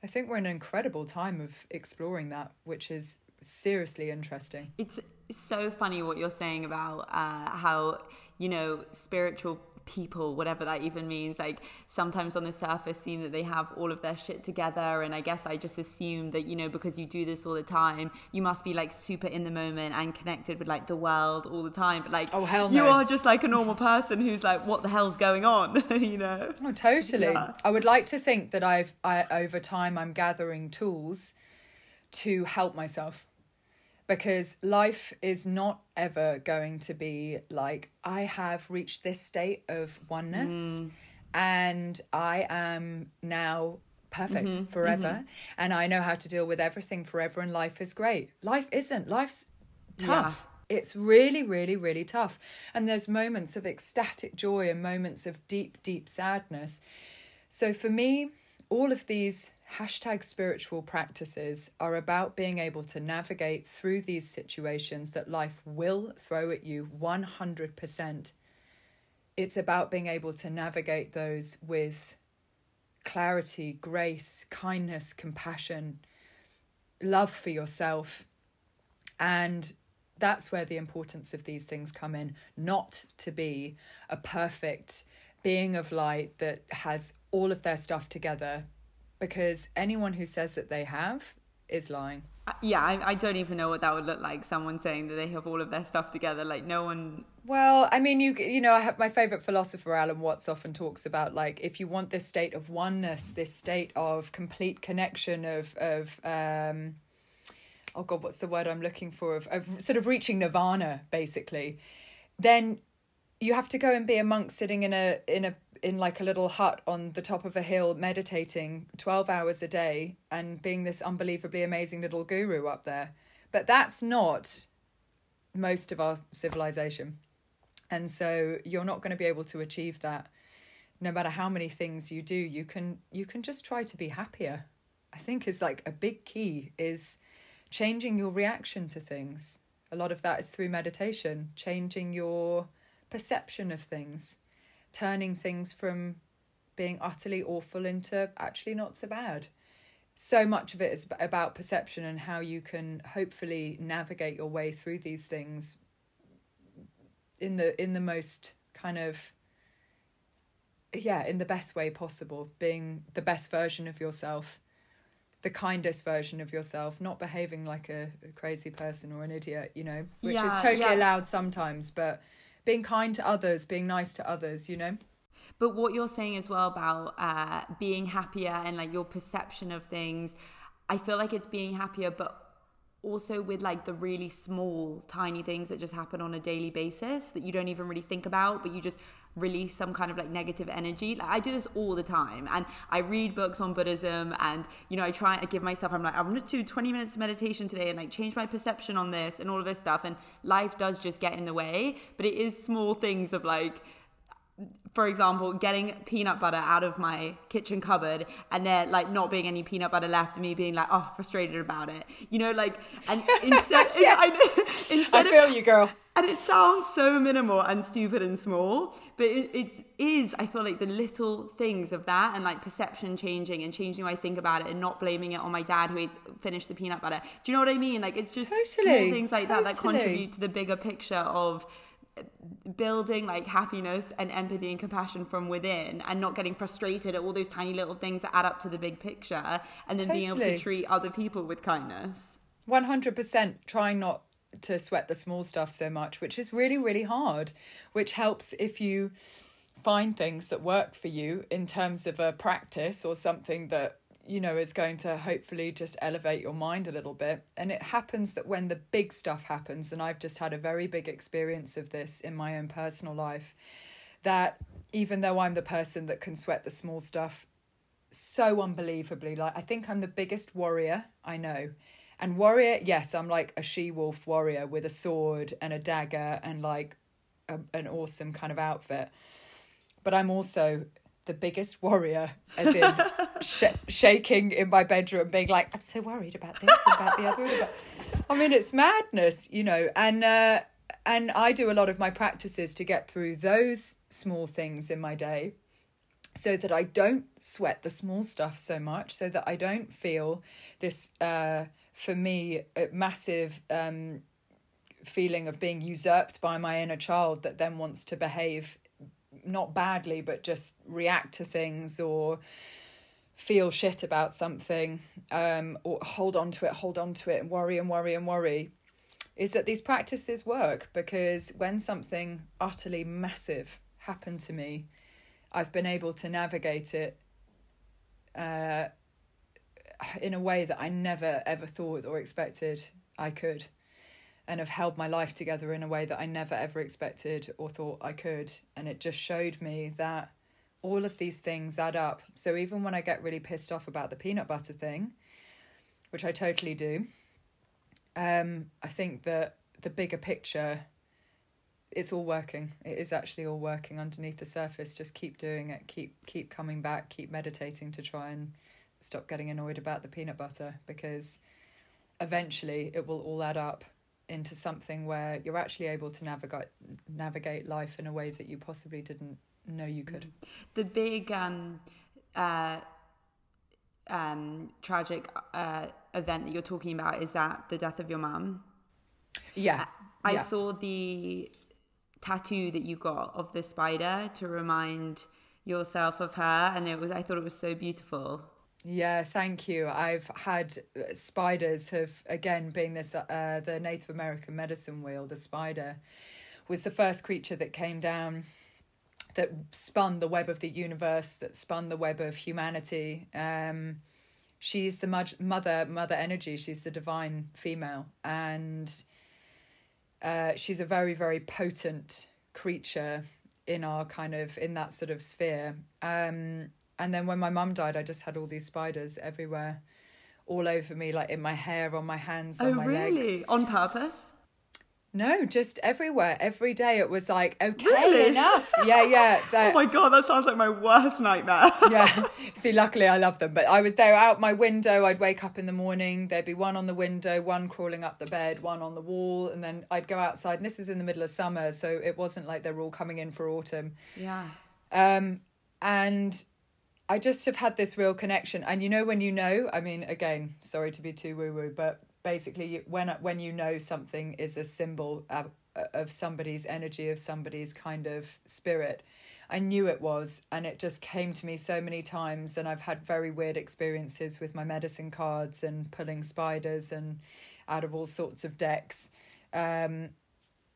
I think we're in an incredible time of exploring that, which is seriously interesting. It's so funny what you're saying about uh, how, you know, spiritual people, whatever that even means, like sometimes on the surface seem that they have all of their shit together. And I guess I just assume that, you know, because you do this all the time, you must be like super in the moment and connected with like the world all the time. But like, oh hell no, you are just like a normal person who's like, what the hell's going on? You know? Oh, totally. Yeah. I would like to think that I've I over time I'm gathering tools to help myself. Because life is not ever going to be like, I have reached this state of oneness mm. and I am now perfect mm-hmm. forever. Mm-hmm. And I know how to deal with everything forever, and life is great. Life isn't. Life's tough. Yeah. It's really, really, really tough. And there's moments of ecstatic joy and moments of deep, deep sadness. So for me, all of these hashtag spiritual practices are about being able to navigate through these situations that life will throw at you one hundred percent. It's about being able to navigate those with clarity, grace, kindness, compassion, love for yourself. And that's where the importance of these things come in. Not to be a perfect being of light that has all of their stuff together, because anyone who says that they have is lying. Yeah, I, I don't even know what that would look like, someone saying that they have all of their stuff together. Like, no one... Well, I mean, you you know, I have my favourite philosopher, Alan Watts, often talks about, like, if you want this state of oneness, this state of complete connection of... of um, oh, God, what's the word I'm looking for? Of, of sort of reaching nirvana, basically. Then you have to go and be a monk sitting in a in a... in like a little hut on the top of a hill, meditating twelve hours a day and being this unbelievably amazing little guru up there. But that's not most of our civilization. And so you're not going to be able to achieve that. No matter how many things you do, you can, you can just try to be happier. I think is like a big key is changing your reaction to things. A lot of that is through meditation, changing your perception of things. Turning things from being utterly awful into actually not so bad. So much of it is about perception and how you can hopefully navigate your way through these things in the in the most kind of, yeah, in the best way possible, being the best version of yourself, the kindest version of yourself, not behaving like a, a crazy person or an idiot, you know, which yeah, is totally yeah. allowed sometimes, but being kind to others, being nice to others, you know? But what you're saying as well about uh, being happier and like your perception of things, I feel like it's being happier, but also with like the really small, tiny things that just happen on a daily basis that you don't even really think about, but you just release some kind of like negative energy. Like I do this all the time, and I read books on Buddhism, and you know, I try and give myself, I'm like, I'm gonna do twenty minutes of meditation today and like change my perception on this and all of this stuff. And life does just get in the way, but it is small things of like for example, getting peanut butter out of my kitchen cupboard and there like not being any peanut butter left and me being like, oh, frustrated about it, you know, like, and instead, yes. I, instead I feel of, you, girl. And it sounds so minimal and stupid and small, but it, it is, I feel like the little things of that and like perception changing and changing how I think about it and not blaming it on my dad who ate, finished the peanut butter. Do you know what I mean? Like, it's just totally, small things like totally. that that contribute to the bigger picture of building like happiness and empathy and compassion from within and not getting frustrated at all those tiny little things that add up to the big picture, and then totally. being able to treat other people with kindness. one hundred percent trying not to sweat the small stuff so much, which is really, really hard, which helps if you find things that work for you in terms of a practice or something that, you know, is going to hopefully just elevate your mind a little bit. And it happens that when the big stuff happens, and I've just had a very big experience of this in my own personal life, that even though I'm the person that can sweat the small stuff so unbelievably, like I think I'm the biggest warrior I know. And warrior, yes, I'm like a she-wolf warrior with a sword and a dagger and like a, an awesome kind of outfit. But I'm also the biggest warrior, as in sh- shaking in my bedroom, being like, I'm so worried about this, about the other. About... I mean, it's madness, you know. And uh, and I do a lot of my practices to get through those small things in my day so that I don't sweat the small stuff so much, so that I don't feel this, uh, for me, a massive um, feeling of being usurped by my inner child that then wants to behave not badly, but just react to things or feel shit about something, um, or hold on to it, hold on to it and worry and worry and worry, is that these practices work. Because when something utterly massive happened to me, I've been able to navigate it uh, in a way that I never, ever thought or expected I could, and have held my life together in a way that I never, ever expected or thought I could. And it just showed me that all of these things add up. So even when I get really pissed off about the peanut butter thing, which I totally do, um, I think that the bigger picture, it's all working. It is actually all working underneath the surface. Just keep doing it. Keep keep coming back. Keep meditating to try and stop getting annoyed about the peanut butter, because eventually it will all add up into something where you're actually able to navigate navigate life in a way that you possibly didn't know you could. The big um, uh, um, tragic uh, event that you're talking about, is that the death of your mum? Yeah. I, I yeah. saw the tattoo that you got of the spider to remind yourself of her, and it was I thought it was so beautiful. Yeah, thank you. I've had spiders have, again, being this, uh, the Native American medicine wheel, the spider was the first creature that came down, that spun the web of the universe, that spun the web of humanity. Um, she's the mud- mother, mother energy. She's the divine female. And uh, she's a very, very potent creature in our kind of, in that sort of sphere. Um And then when my mum died, I just had all these spiders everywhere, all over me, like in my hair, on my hands, oh, on my really? legs. Oh, really? On purpose? No, just everywhere. Every day it was like, okay, really? enough. Yeah, yeah. Oh my God, that sounds like my worst nightmare. Yeah. See, luckily I love them. But I was there out my window. I'd wake up in the morning. There'd be one on the window, one crawling up the bed, one on the wall. And then I'd go outside. And this was in the middle of summer, so it wasn't like they were all coming in for autumn. Yeah. Um, and... I just have had this real connection. And you know when you know, I mean, again, sorry to be too woo-woo, but basically when when you know something is a symbol of, of somebody's energy, of somebody's kind of spirit, I knew it was. And it just came to me so many times. And I've had very weird experiences with my medicine cards and pulling spiders and out of all sorts of decks. Um,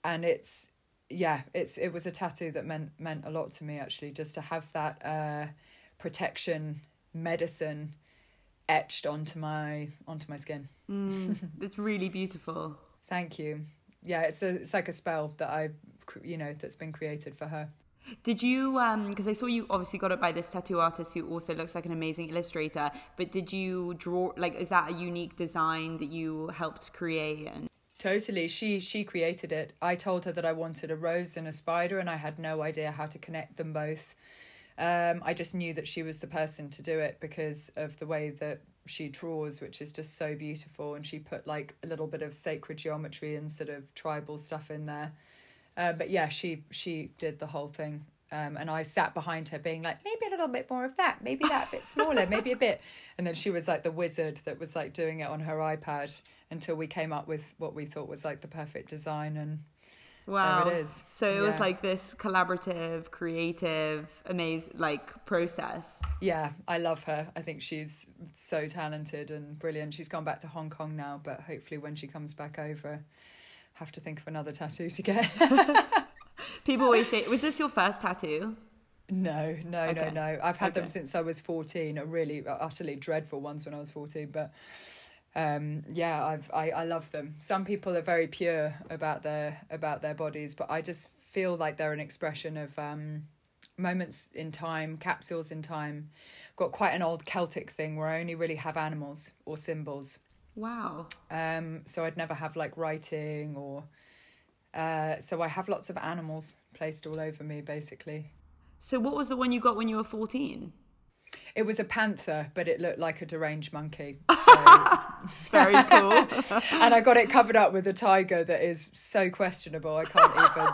and it's, yeah, it's it was a tattoo that meant, meant a lot to me, actually, just to have that... Uh, protection medicine etched onto my onto my skin. Mm, it's really beautiful. Thank you. Yeah, it's a, it's like a spell that I, you know, that's been created for her. Did you um because I saw you obviously got it by this tattoo artist who also looks like an amazing illustrator, but did you draw, like, is that a unique design that you helped create? And Totally. She she created it. I told her that I wanted a rose and a spider, and I had no idea how to connect them both. Um, I just knew that she was the person to do it because of the way that she draws, which is just so beautiful. And she put like a little bit of sacred geometry and sort of tribal stuff in there. Uh, but yeah, she she did the whole thing. Um, and I sat behind her being like, maybe a little bit more of that, maybe that a bit smaller, maybe a bit. And then she was like the wizard that was like doing it on her iPad until we came up with what we thought was like the perfect design. And wow. There it is. So it yeah. was like this collaborative, creative, amazing like process. Yeah, I love her. I think she's so talented and brilliant. She's gone back to Hong Kong now, but hopefully when she comes back over, I have to think of another tattoo to get. People always say, was this your first tattoo? No, no, okay. no, no. I've had okay. them since I was fourteen, a really utterly dreadful ones when I was fourteen. But um, yeah, I've, I, I love them. Some people are very pure about their about their bodies, but I just feel like they're an expression of um, moments in time, capsules in time. I've got quite an old Celtic thing where I only really have animals or symbols. Wow. Um. So I'd never have like writing or... Uh, so I have lots of animals placed all over me, basically. So what was the one you got when you were fourteen? It was a panther, but it looked like a deranged monkey. So... Very cool. And I got it covered up with a tiger that is so questionable. I can't even...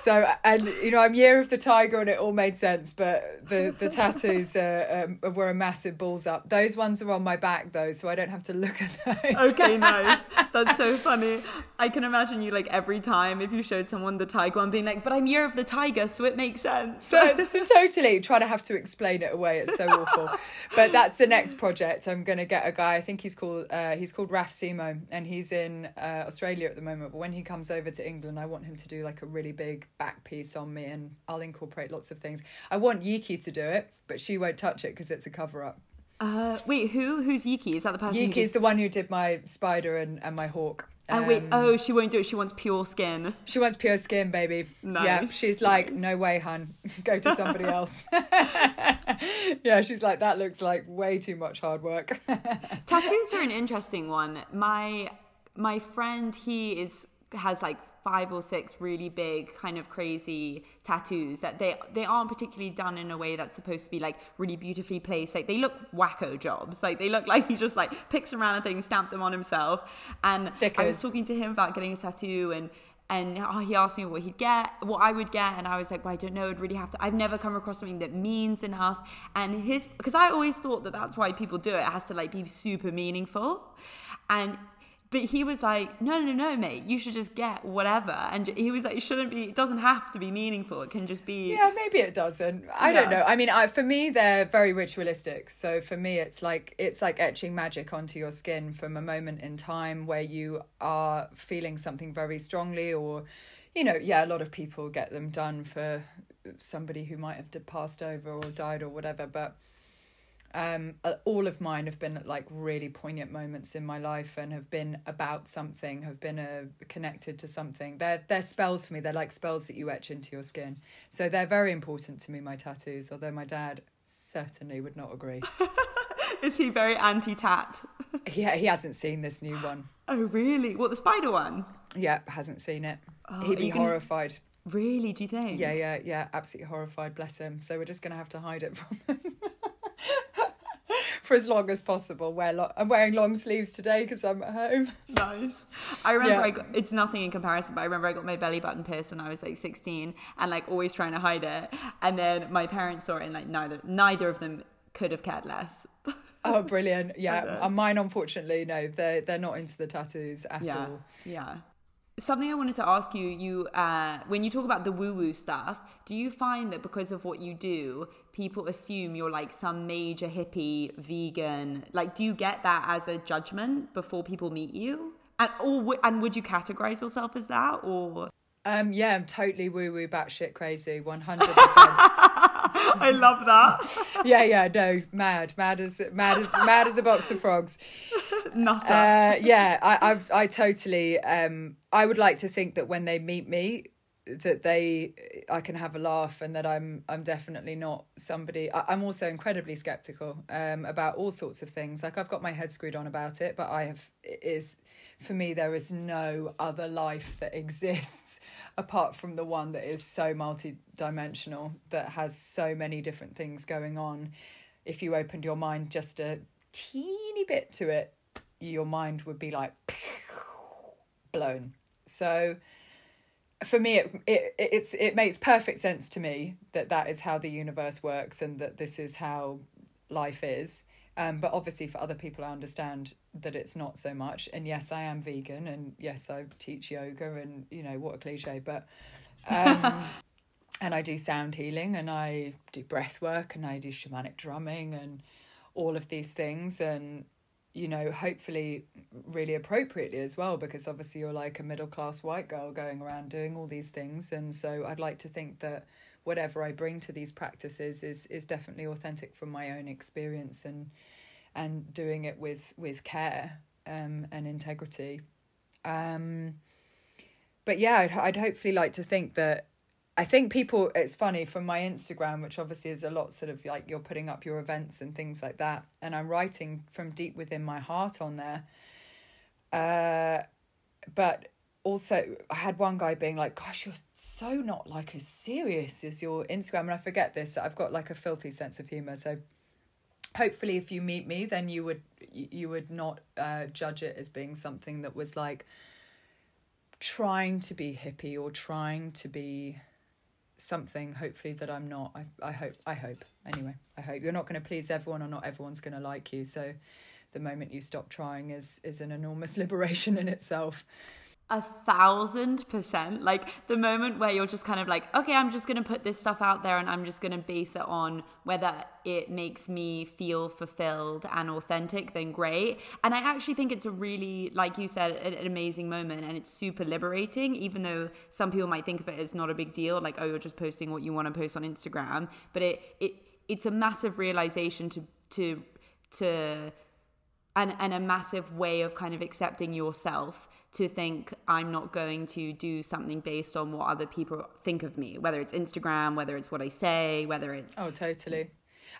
So, and, you know, I'm Year of the Tiger and it all made sense, but the, the tattoos uh, um, were a massive balls up. Those ones are on my back, though, so I don't have to look at those. Okay, nice. That's so funny. I can imagine you, like, every time if you showed someone the tiger one being like, but I'm Year of the Tiger, so it makes sense. So, so totally. Try to have to explain it away. It's so awful. But that's the next project. I'm going to get a guy. I think he's called, uh, he's called Raf Simo, and he's in uh, Australia at the moment. But when he comes over to England, I want him to do, like, a really big back piece on me, and I'll incorporate lots of things. I want Yuki to do it, but she won't touch it because it's a cover-up. Uh, wait, who? Who's Yuki? Is that the person? Yuki's just... the one who did my spider and, and my hawk. Um, oh, wait. Oh, she won't do it. She wants pure skin. She wants pure skin, baby. Nice. Yeah, she's like, no way, hun. Go to somebody else. Yeah, she's like, that looks like way too much hard work. Tattoos are an interesting one. My, my friend, he is... has like five or six really big kind of crazy tattoos that they they aren't particularly done in a way that's supposed to be like really beautifully placed. Like they look wacko jobs. Like they look like he just like picks them around a thing, stamped them on himself. And stickers. I was talking to him about getting a tattoo and and he asked me what he'd get, what I would get. And I was like, well, I don't know. I'd really have to, I've never come across something that means enough. And his, because I always thought that that's why people do it. It has to like be super meaningful. And But he was like, no, no, no, mate, you should just get whatever. And he was like, it shouldn't be, it doesn't have to be meaningful. It can just be. Yeah, maybe it doesn't. I yeah. don't know. I mean, I, for me, they're very ritualistic. So for me, it's like, it's like etching magic onto your skin from a moment in time where you are feeling something very strongly or, you know, yeah, a lot of people get them done for somebody who might have passed over or died or whatever. But Um, all of mine have been like really poignant moments in my life and have been about something, have been uh, connected to something. They're, they're spells for me. They're like spells that you etch into your skin. So they're very important to me, my tattoos, although my dad certainly would not agree. Is he very anti-tat? Yeah, he hasn't seen this new one. Oh, really? What, the spider one? Yeah, hasn't seen it. Oh, he'd be horrified. Gonna... Really, do you think? Yeah, yeah, yeah, absolutely horrified, bless him. So we're just going to have to hide it from him. For as long as possible. Wear lo- I'm wearing long sleeves today because I'm at home. Nice. I remember yeah. I got, it's nothing in comparison, but I remember I got my belly button pierced when I was like sixteen and like always trying to hide it. And then my parents saw it and like neither neither of them could have cared less. Oh, brilliant. Yeah. Mine, unfortunately, no, they're, they're not into the tattoos at yeah. all. Yeah. Something I wanted to ask you, you uh, when you talk about the woo-woo stuff, do you find that because of what you do, people assume you're like some major hippie, vegan? Like, do you get that as a judgment before people meet you? And or and would you categorize yourself as that? Or um, yeah, I'm totally woo-woo, batshit crazy, one hundred percent. I love that. yeah, yeah, no, mad, mad as mad as mad as a box of frogs. Nutter. Uh, yeah, I, I've, I totally. Um, I would like to think that when they meet me, that they, I can have a laugh, and that I'm I'm definitely not somebody. I, I'm also incredibly skeptical um about all sorts of things. Like, I've got my head screwed on about it, but I have it is for me there is no other life that exists apart from the one that is so multi-dimensional, that has so many different things going on. If you opened your mind just a teeny bit to it, your mind would be like blown. So for me, it, it it's it makes perfect sense to me that that is how the universe works, and that this is how life is. Um, but obviously for other people, I understand that it's not so much. And yes, I am vegan, and yes, I teach yoga, and, you know, what a cliche, but... Um, and I do sound healing, and I do breath work, and I do shamanic drumming, and all of these things. And, you know, hopefully really appropriately as well, because obviously you're like a middle-class white girl going around doing all these things. And so I'd like to think that whatever I bring to these practices is is definitely authentic from my own experience, and and doing it with, with care um, and integrity. Um, but yeah, I'd, I'd hopefully like to think that, I think people, it's funny, from my Instagram, which obviously is a lot sort of like you're putting up your events and things like that, and I'm writing from deep within my heart on there. Uh, but also, I had one guy being like, gosh, you're so not like as serious as your Instagram. And I forget this, I've got like a filthy sense of humour. So hopefully if you meet me, then you would, you would not uh, judge it as being something that was like trying to be hippie or trying to be... something, hopefully, that I'm not. I, I hope I hope anyway I hope you're not going to please everyone, or not everyone's going to like you, so the moment you stop trying is is an enormous liberation in itself. A thousand percent. Like, the moment where you're just kind of like, okay, I'm just going to put this stuff out there, and I'm just going to base it on whether it makes me feel fulfilled and authentic, then great. And I actually think it's a really, like you said, an, an amazing moment, and it's super liberating, even though some people might think of it as not a big deal, like, oh, you're just posting what you want to post on Instagram. But it it it's a massive realization to to to and and a massive way of kind of accepting yourself, to think, I'm not going to do something based on what other people think of me, whether it's Instagram, whether it's what I say, whether it's... Oh, totally.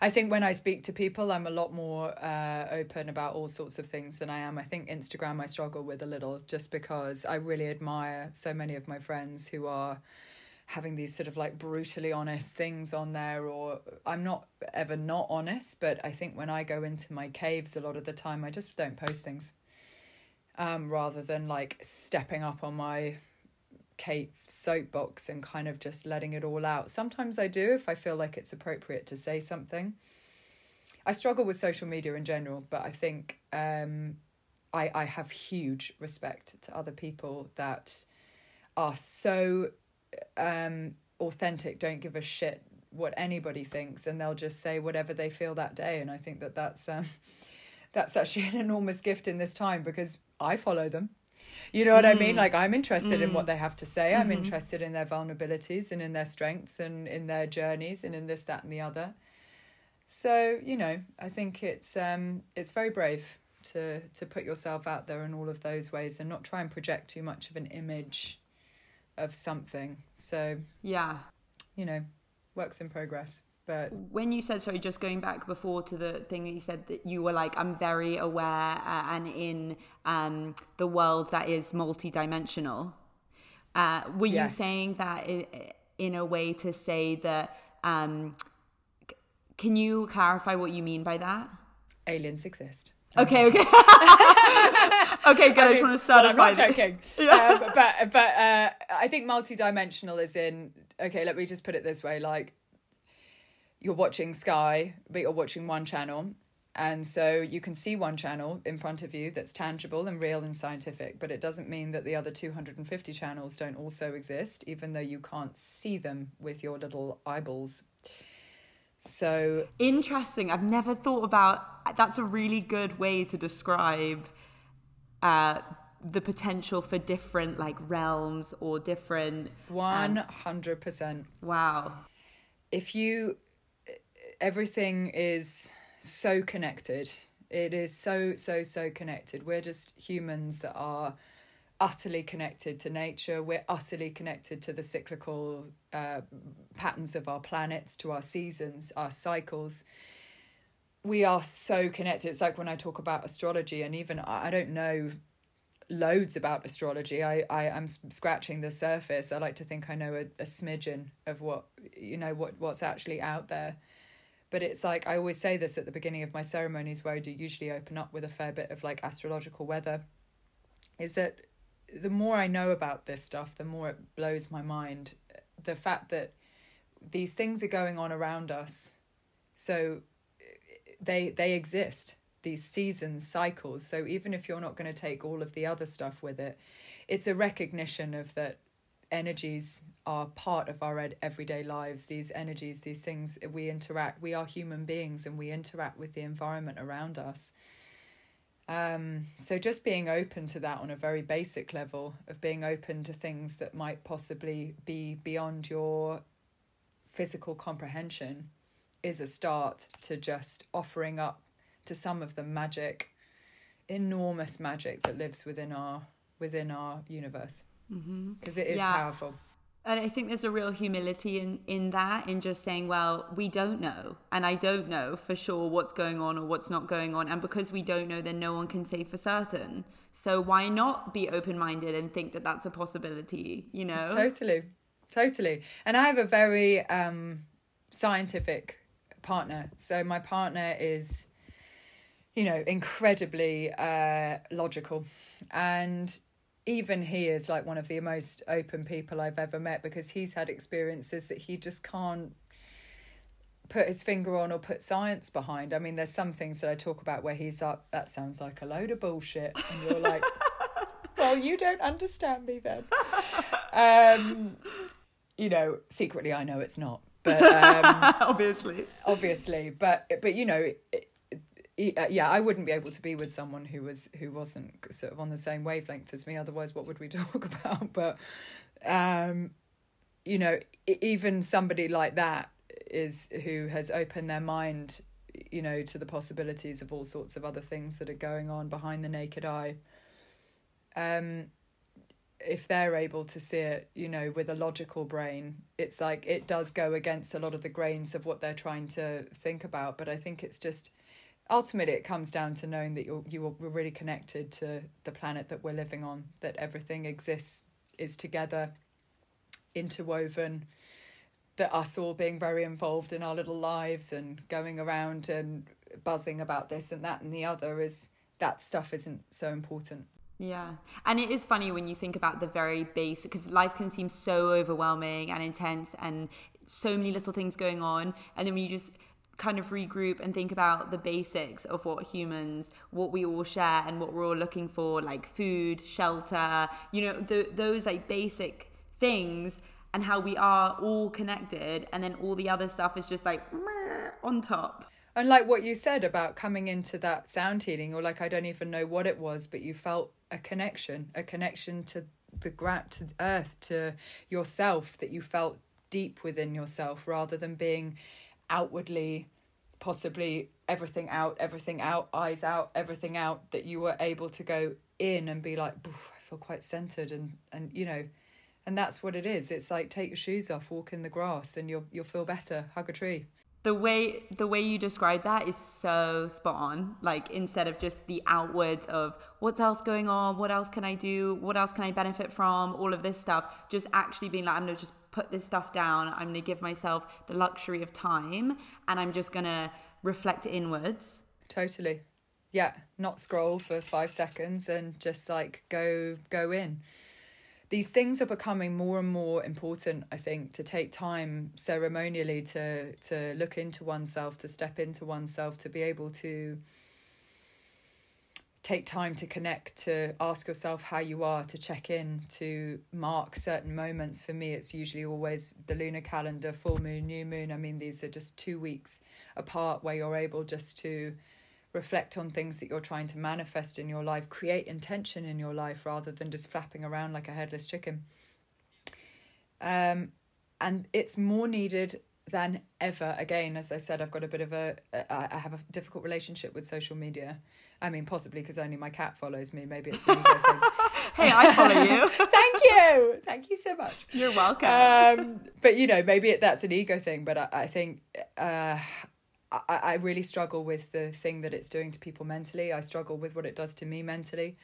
I think when I speak to people, I'm a lot more uh, open about all sorts of things than I am. I think Instagram I struggle with a little, just because I really admire so many of my friends who are having these sort of like brutally honest things on there, or I'm not ever not honest, but I think when I go into my caves a lot of the time, I just don't post things. Um, rather than like stepping up on my Kate soapbox and kind of just letting it all out. Sometimes I do, if I feel like it's appropriate to say something. I struggle with social media in general, but I think um, I, I have huge respect to other people that are so um, authentic, don't give a shit what anybody thinks, and they'll just say whatever they feel that day. And I think that that's, um, that's actually an enormous gift in this time, because I follow them. You know what mm. I mean? Like, I'm interested mm. in what they have to say. Mm-hmm. I'm interested in their vulnerabilities, and in their strengths, and in their journeys, and in this, that, and the other. So, you know, I think it's um it's very brave to to put yourself out there in all of those ways, and not try and project too much of an image of something. So, yeah, you know, works in progress. But when you said, sorry, just going back before to the thing that you said, that you were like, I'm very aware uh, and in um, the world that is multidimensional. Uh, were yes. you saying that in, in a way to say that, um, c- can you clarify what you mean by that? Aliens exist. Okay, okay. Okay, good. I, I just mean, want to certify. I'm not joking. Yeah. Um, but but uh, I think multidimensional is in, okay, let me just put it this way, like, you're watching Sky, but you're watching one channel. And so you can see one channel in front of you that's tangible and real and scientific, but it doesn't mean that the other two hundred fifty channels don't also exist, even though you can't see them with your little eyeballs. So interesting. I've never thought about, that's a really good way to describe uh, the potential for different like realms or different. one hundred percent. Um, wow. If you... Everything is so connected. It is so, so, so connected. We're just humans that are utterly connected to nature. We're utterly connected to the cyclical uh, patterns of our planets, to our seasons, our cycles. We are so connected. It's like when I talk about astrology, and even I don't know loads about astrology. I, I, I'm scratching the surface. I like to think I know a, a smidgen of what, you know, what, what's actually out there. But it's like, I always say this at the beginning of my ceremonies, where I do usually open up with a fair bit of like astrological weather, is that the more I know about this stuff, the more it blows my mind. The fact that these things are going on around us. So they they exist, these seasons, cycles. So even if you're not going to take all of the other stuff with it, it's a recognition of that energies are part of our everyday lives. These energies, these things, we interact, we are human beings and we interact with the environment around us. Um, so just being open to that on a very basic level, of being open to things that might possibly be beyond your physical comprehension, is a start to just offering up to some of the magic, enormous magic that lives within our within our universe. Mm-hmm. 'Cause it is yeah. powerful. And I think there's a real humility in, in that, in just saying, well, we don't know. And I don't know for sure what's going on or what's not going on. And because we don't know, then no one can say for certain. So why not be open-minded and think that that's a possibility, you know? Totally, totally. And I have a very um, scientific partner. So my partner is, you know, incredibly uh, logical. And even he is like one of the most open people I've ever met, because he's had experiences that he just can't put his finger on or put science behind. I mean, there's some things that I talk about where he's like, that sounds like a load of bullshit. And you're like, well, you don't understand me then. Um, you know, secretly I know it's not. But um, obviously. Obviously. But, but you know... It, yeah, I wouldn't be able to be with someone who was who wasn't sort of on the same wavelength as me. Otherwise, what would we talk about? But, um, you know, even somebody like that is who has opened their mind, you know, to the possibilities of all sorts of other things that are going on behind the naked eye. Um, if they're able to see it, you know, with a logical brain, it's like it does go against a lot of the grains of what they're trying to think about. But I think it's just... ultimately, it comes down to knowing that you're you're really connected to the planet that we're living on, that everything exists, is together, interwoven, that us all being very involved in our little lives and going around and buzzing about this and that and the other, is that stuff isn't so important. Yeah. And it is funny when you think about the very basic, because life can seem so overwhelming and intense and so many little things going on. And then when you just... kind of regroup and think about the basics of what humans, what we all share and what we're all looking for, like food, shelter, you know, the, those like basic things, and how we are all connected, and then all the other stuff is just like on top. And like what you said about coming into that sound healing, or like I don't even know what it was, but you felt a connection, a connection to the ground, to earth, to yourself, that you felt deep within yourself, rather than being outwardly, possibly everything out, everything out, eyes out, everything out, that you were able to go in and be like, I feel quite centered, and and you know, and that's what it is. It's like, take your shoes off, walk in the grass, and you'll you'll feel better, hug a tree. The way the way you describe that is so spot on. Like, instead of just the outwards of what's else going on, what else can I do, what else can I benefit from, all of this stuff, just actually being like, I'm going to just put this stuff down. I'm going to give myself the luxury of time, and I'm just going to reflect inwards. Totally. Yeah. Not scroll for five seconds and just like go go in. These things are becoming more and more important, I think, to take time ceremonially to to look into oneself, to step into oneself, to be able to take time to connect, to ask yourself how you are, to check in, to mark certain moments. For me, it's usually always the lunar calendar, full moon, new moon. I mean, these are just two weeks apart where you're able just to reflect on things that you're trying to manifest in your life, create intention in your life, rather than just flapping around like a headless chicken. Um, and it's more needed than ever. Again, as I said, I've got a bit of a, I have a difficult relationship with social media. I mean, possibly because only my cat follows me. Maybe it's an ego thing. Hey, I follow you. Thank you. Thank you so much. You're welcome. Um, but, you know, maybe it, that's an ego thing. But I, I think uh, I, I really struggle with the thing that it's doing to people mentally. I struggle with what it does to me mentally.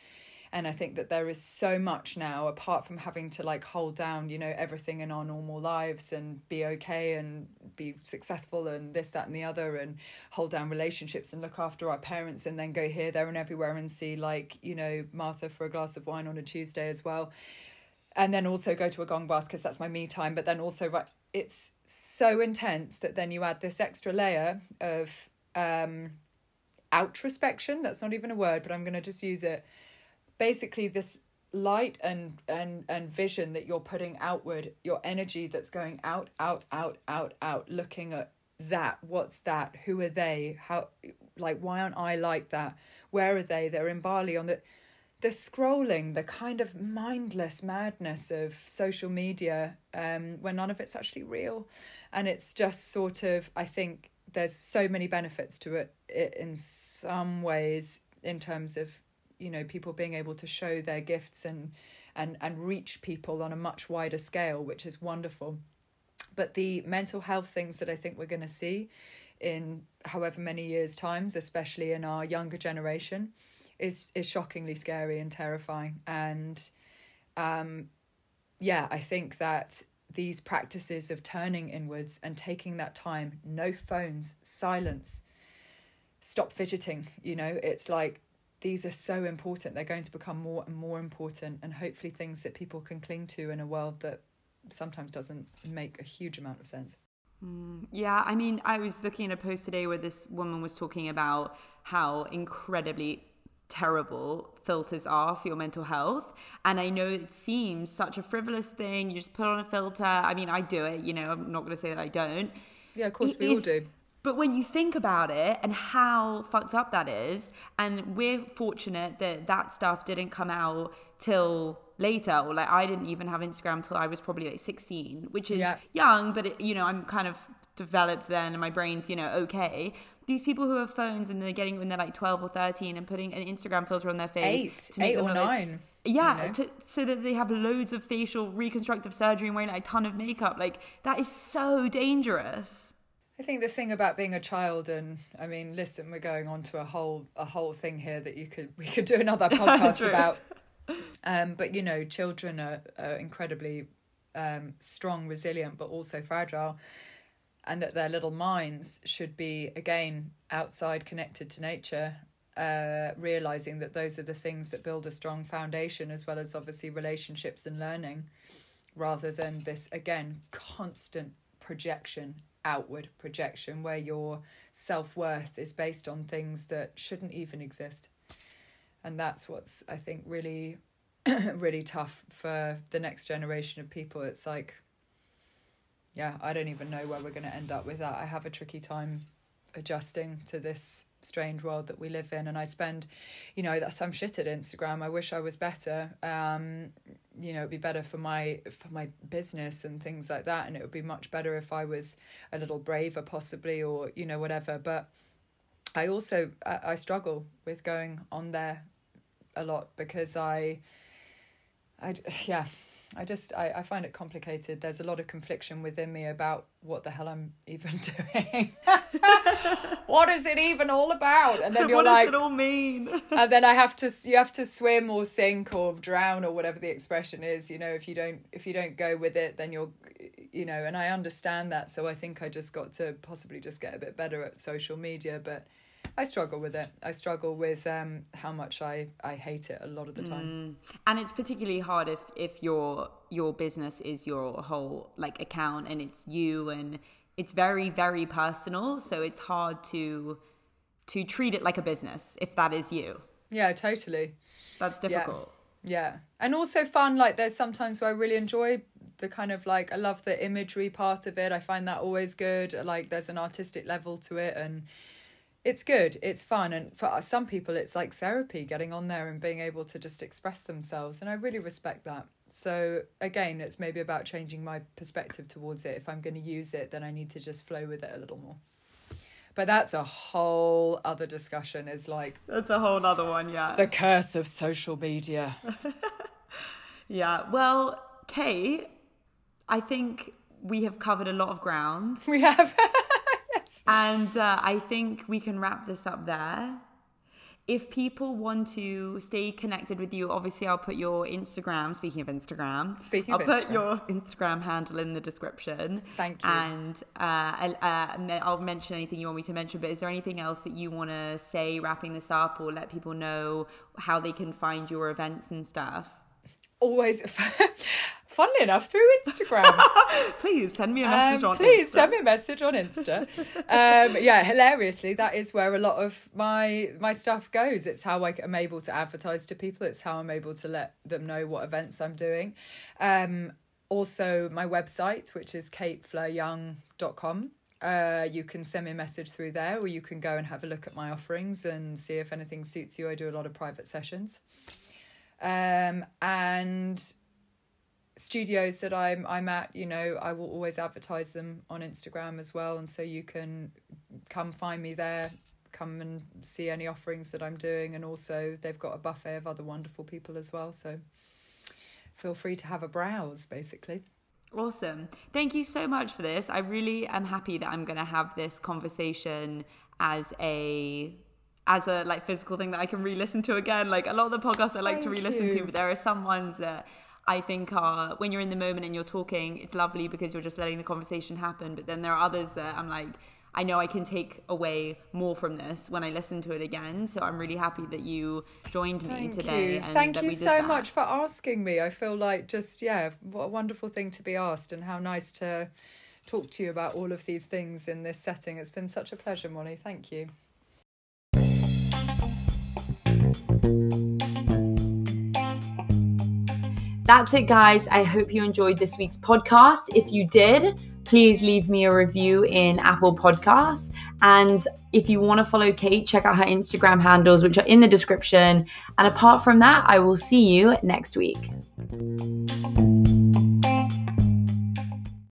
And I think that there is so much now, apart from having to like hold down, you know, everything in our normal lives and be okay and be successful and this, that and the other, and hold down relationships and look after our parents and then go here, there and everywhere and see like, you know, Martha for a glass of wine on a Tuesday as well. And then also go to a gong bath because that's my me time. But then also, right, it's so intense that then you add this extra layer of um, outrospection. That's not even a word, but I'm going to just use it. Basically this light and and and vision that you're putting outward, your energy that's going out out out out out, looking at that, what's that, who are they, how, like, why aren't I like that, where are they, they're in Bali on the the scrolling, the kind of mindless madness of social media, um where none of it's actually real. And it's just sort of, I think there's so many benefits to it, it in some ways, in terms of, you know, people being able to show their gifts and and and reach people on a much wider scale, which is wonderful. But the mental health things that I think we're going to see in however many years' times, especially in our younger generation, is is shockingly scary and terrifying. And um, yeah, I think that these practices of turning inwards and taking that time, no phones, silence, stop fidgeting, you know, it's like, these are so important. They're going to become more and more important, and hopefully things that people can cling to in a world that sometimes doesn't make a huge amount of sense. Mm, yeah, I mean, I was looking at a post today where this woman was talking about how incredibly terrible filters are for your mental health. And I know it seems such a frivolous thing. You just put on a filter. I mean, I do it, you know, I'm not going to say that I don't. Yeah, of course it we is- all do. But when you think about it and how fucked up that is, and we're fortunate that that stuff didn't come out till later, or like I didn't even have Instagram till I was probably like sixteen, which is yeah. young, but it, you know, I'm kind of developed then and my brain's, you know, okay. These people who have phones and they're getting when they're like twelve or thirteen and putting an Instagram filter on their face. Eight, to make eight or nine. It, yeah, you know? to, so that they have loads of facial reconstructive surgery and wearing like a ton of makeup. Like that is so dangerous. I think the thing about being a child, and I mean, listen, we're going on to a whole a whole thing here that you could we could do another podcast about. Um, but you know, children are, are incredibly um, strong, resilient, but also fragile, and that their little minds should be again outside, connected to nature, uh, realizing that those are the things that build a strong foundation, as well as obviously relationships and learning, rather than this again constant projection. Outward projection where your self-worth is based on things that shouldn't even exist. And that's what's, I think, really really tough for the next generation of people. It's like, yeah, I don't even know where we're going to end up with that. I have a tricky time adjusting to this strange world that we live in, and I spend, you know, that's I'm shit at Instagram. I wish I was better. Um, you know, it'd be better for my for my business and things like that, and it would be much better if I was a little braver, possibly, or you know, whatever. But I also I, I struggle with going on there a lot because I, I yeah, I just I, I find it complicated. There's a lot of confliction within me about what the hell I'm even doing. What is it even all about? And then you're what like, what does it all mean? And then I have to, you have to swim or sink or drown or whatever the expression is. You know, if you don't, if you don't go with it, then you're, you know. And I understand that, so I think I just got to possibly just get a bit better at social media. But I struggle with it. I struggle with um, how much I, I hate it a lot of the time. Mm. And it's particularly hard if if your your business is your whole like account and it's you and. It's very, very personal, so it's hard to to treat it like a business if that is you. Yeah, totally. That's difficult. Yeah, yeah. And also fun. Like there's sometimes where I really enjoy the kind of like, I love the imagery part of it. I find that always good. Like there's an artistic level to it and it's good. It's fun. And for some people, it's like therapy, getting on there and being able to just express themselves. And I really respect that. So again, it's maybe about changing my perspective towards it. If I'm going to use it, then I need to just flow with it a little more. But that's a whole other discussion. Is like that's a whole other one, yeah. The curse of social media. Yeah. Well, Kate, I think we have covered a lot of ground. We have. Yes. And uh, I think we can wrap this up there. If people want to stay connected with you, obviously I'll put your Instagram, speaking of Instagram, speaking of I'll Instagram. put your Instagram handle in the description. Thank you. And uh, I'll, uh, I'll mention anything you want me to mention, but is there anything else that you want to say wrapping this up, or let people know how they can find your events and stuff? Always, funnily enough, through Instagram. Please send me a message um, on please Insta. Please send me a message on Insta. um, yeah, hilariously, that is where a lot of my my stuff goes. It's how I, I'm able to advertise to people. It's how I'm able to let them know what events I'm doing. Um, also, my website, which is kate fleur young dot com. Uh, you can send me a message through there, or you can go and have a look at my offerings and see if anything suits you. I do a lot of private sessions. Um and studios that I'm I'm at, you know, I will always advertise them on Instagram as well, and so you can come find me there, come and see any offerings that I'm doing, and also they've got a buffet of other wonderful people as well, so feel free to have a browse, basically. Awesome. Thank you so much for this. I really am happy that I'm going to have this conversation as a as a like physical thing that I can re-listen to again. Like a lot of the podcasts I like Thank to re-listen you. to, but there are some ones that I think are, when you're in the moment and you're talking, it's lovely because you're just letting the conversation happen. But then there are others that I'm like, I know I can take away more from this when I listen to it again. So I'm really happy that you joined me Thank today. You. And Thank that you we did so that. much for asking me. I feel like just, yeah, what a wonderful thing to be asked, and how nice to talk to you about all of these things in this setting. It's been such a pleasure, Molly. Thank you. That's it, guys. I hope you enjoyed this week's podcast. If you did, please leave me a review in Apple Podcasts. And if you want to follow Kate, check out her Instagram handles, which are in the description. And apart from that, I will see you next week.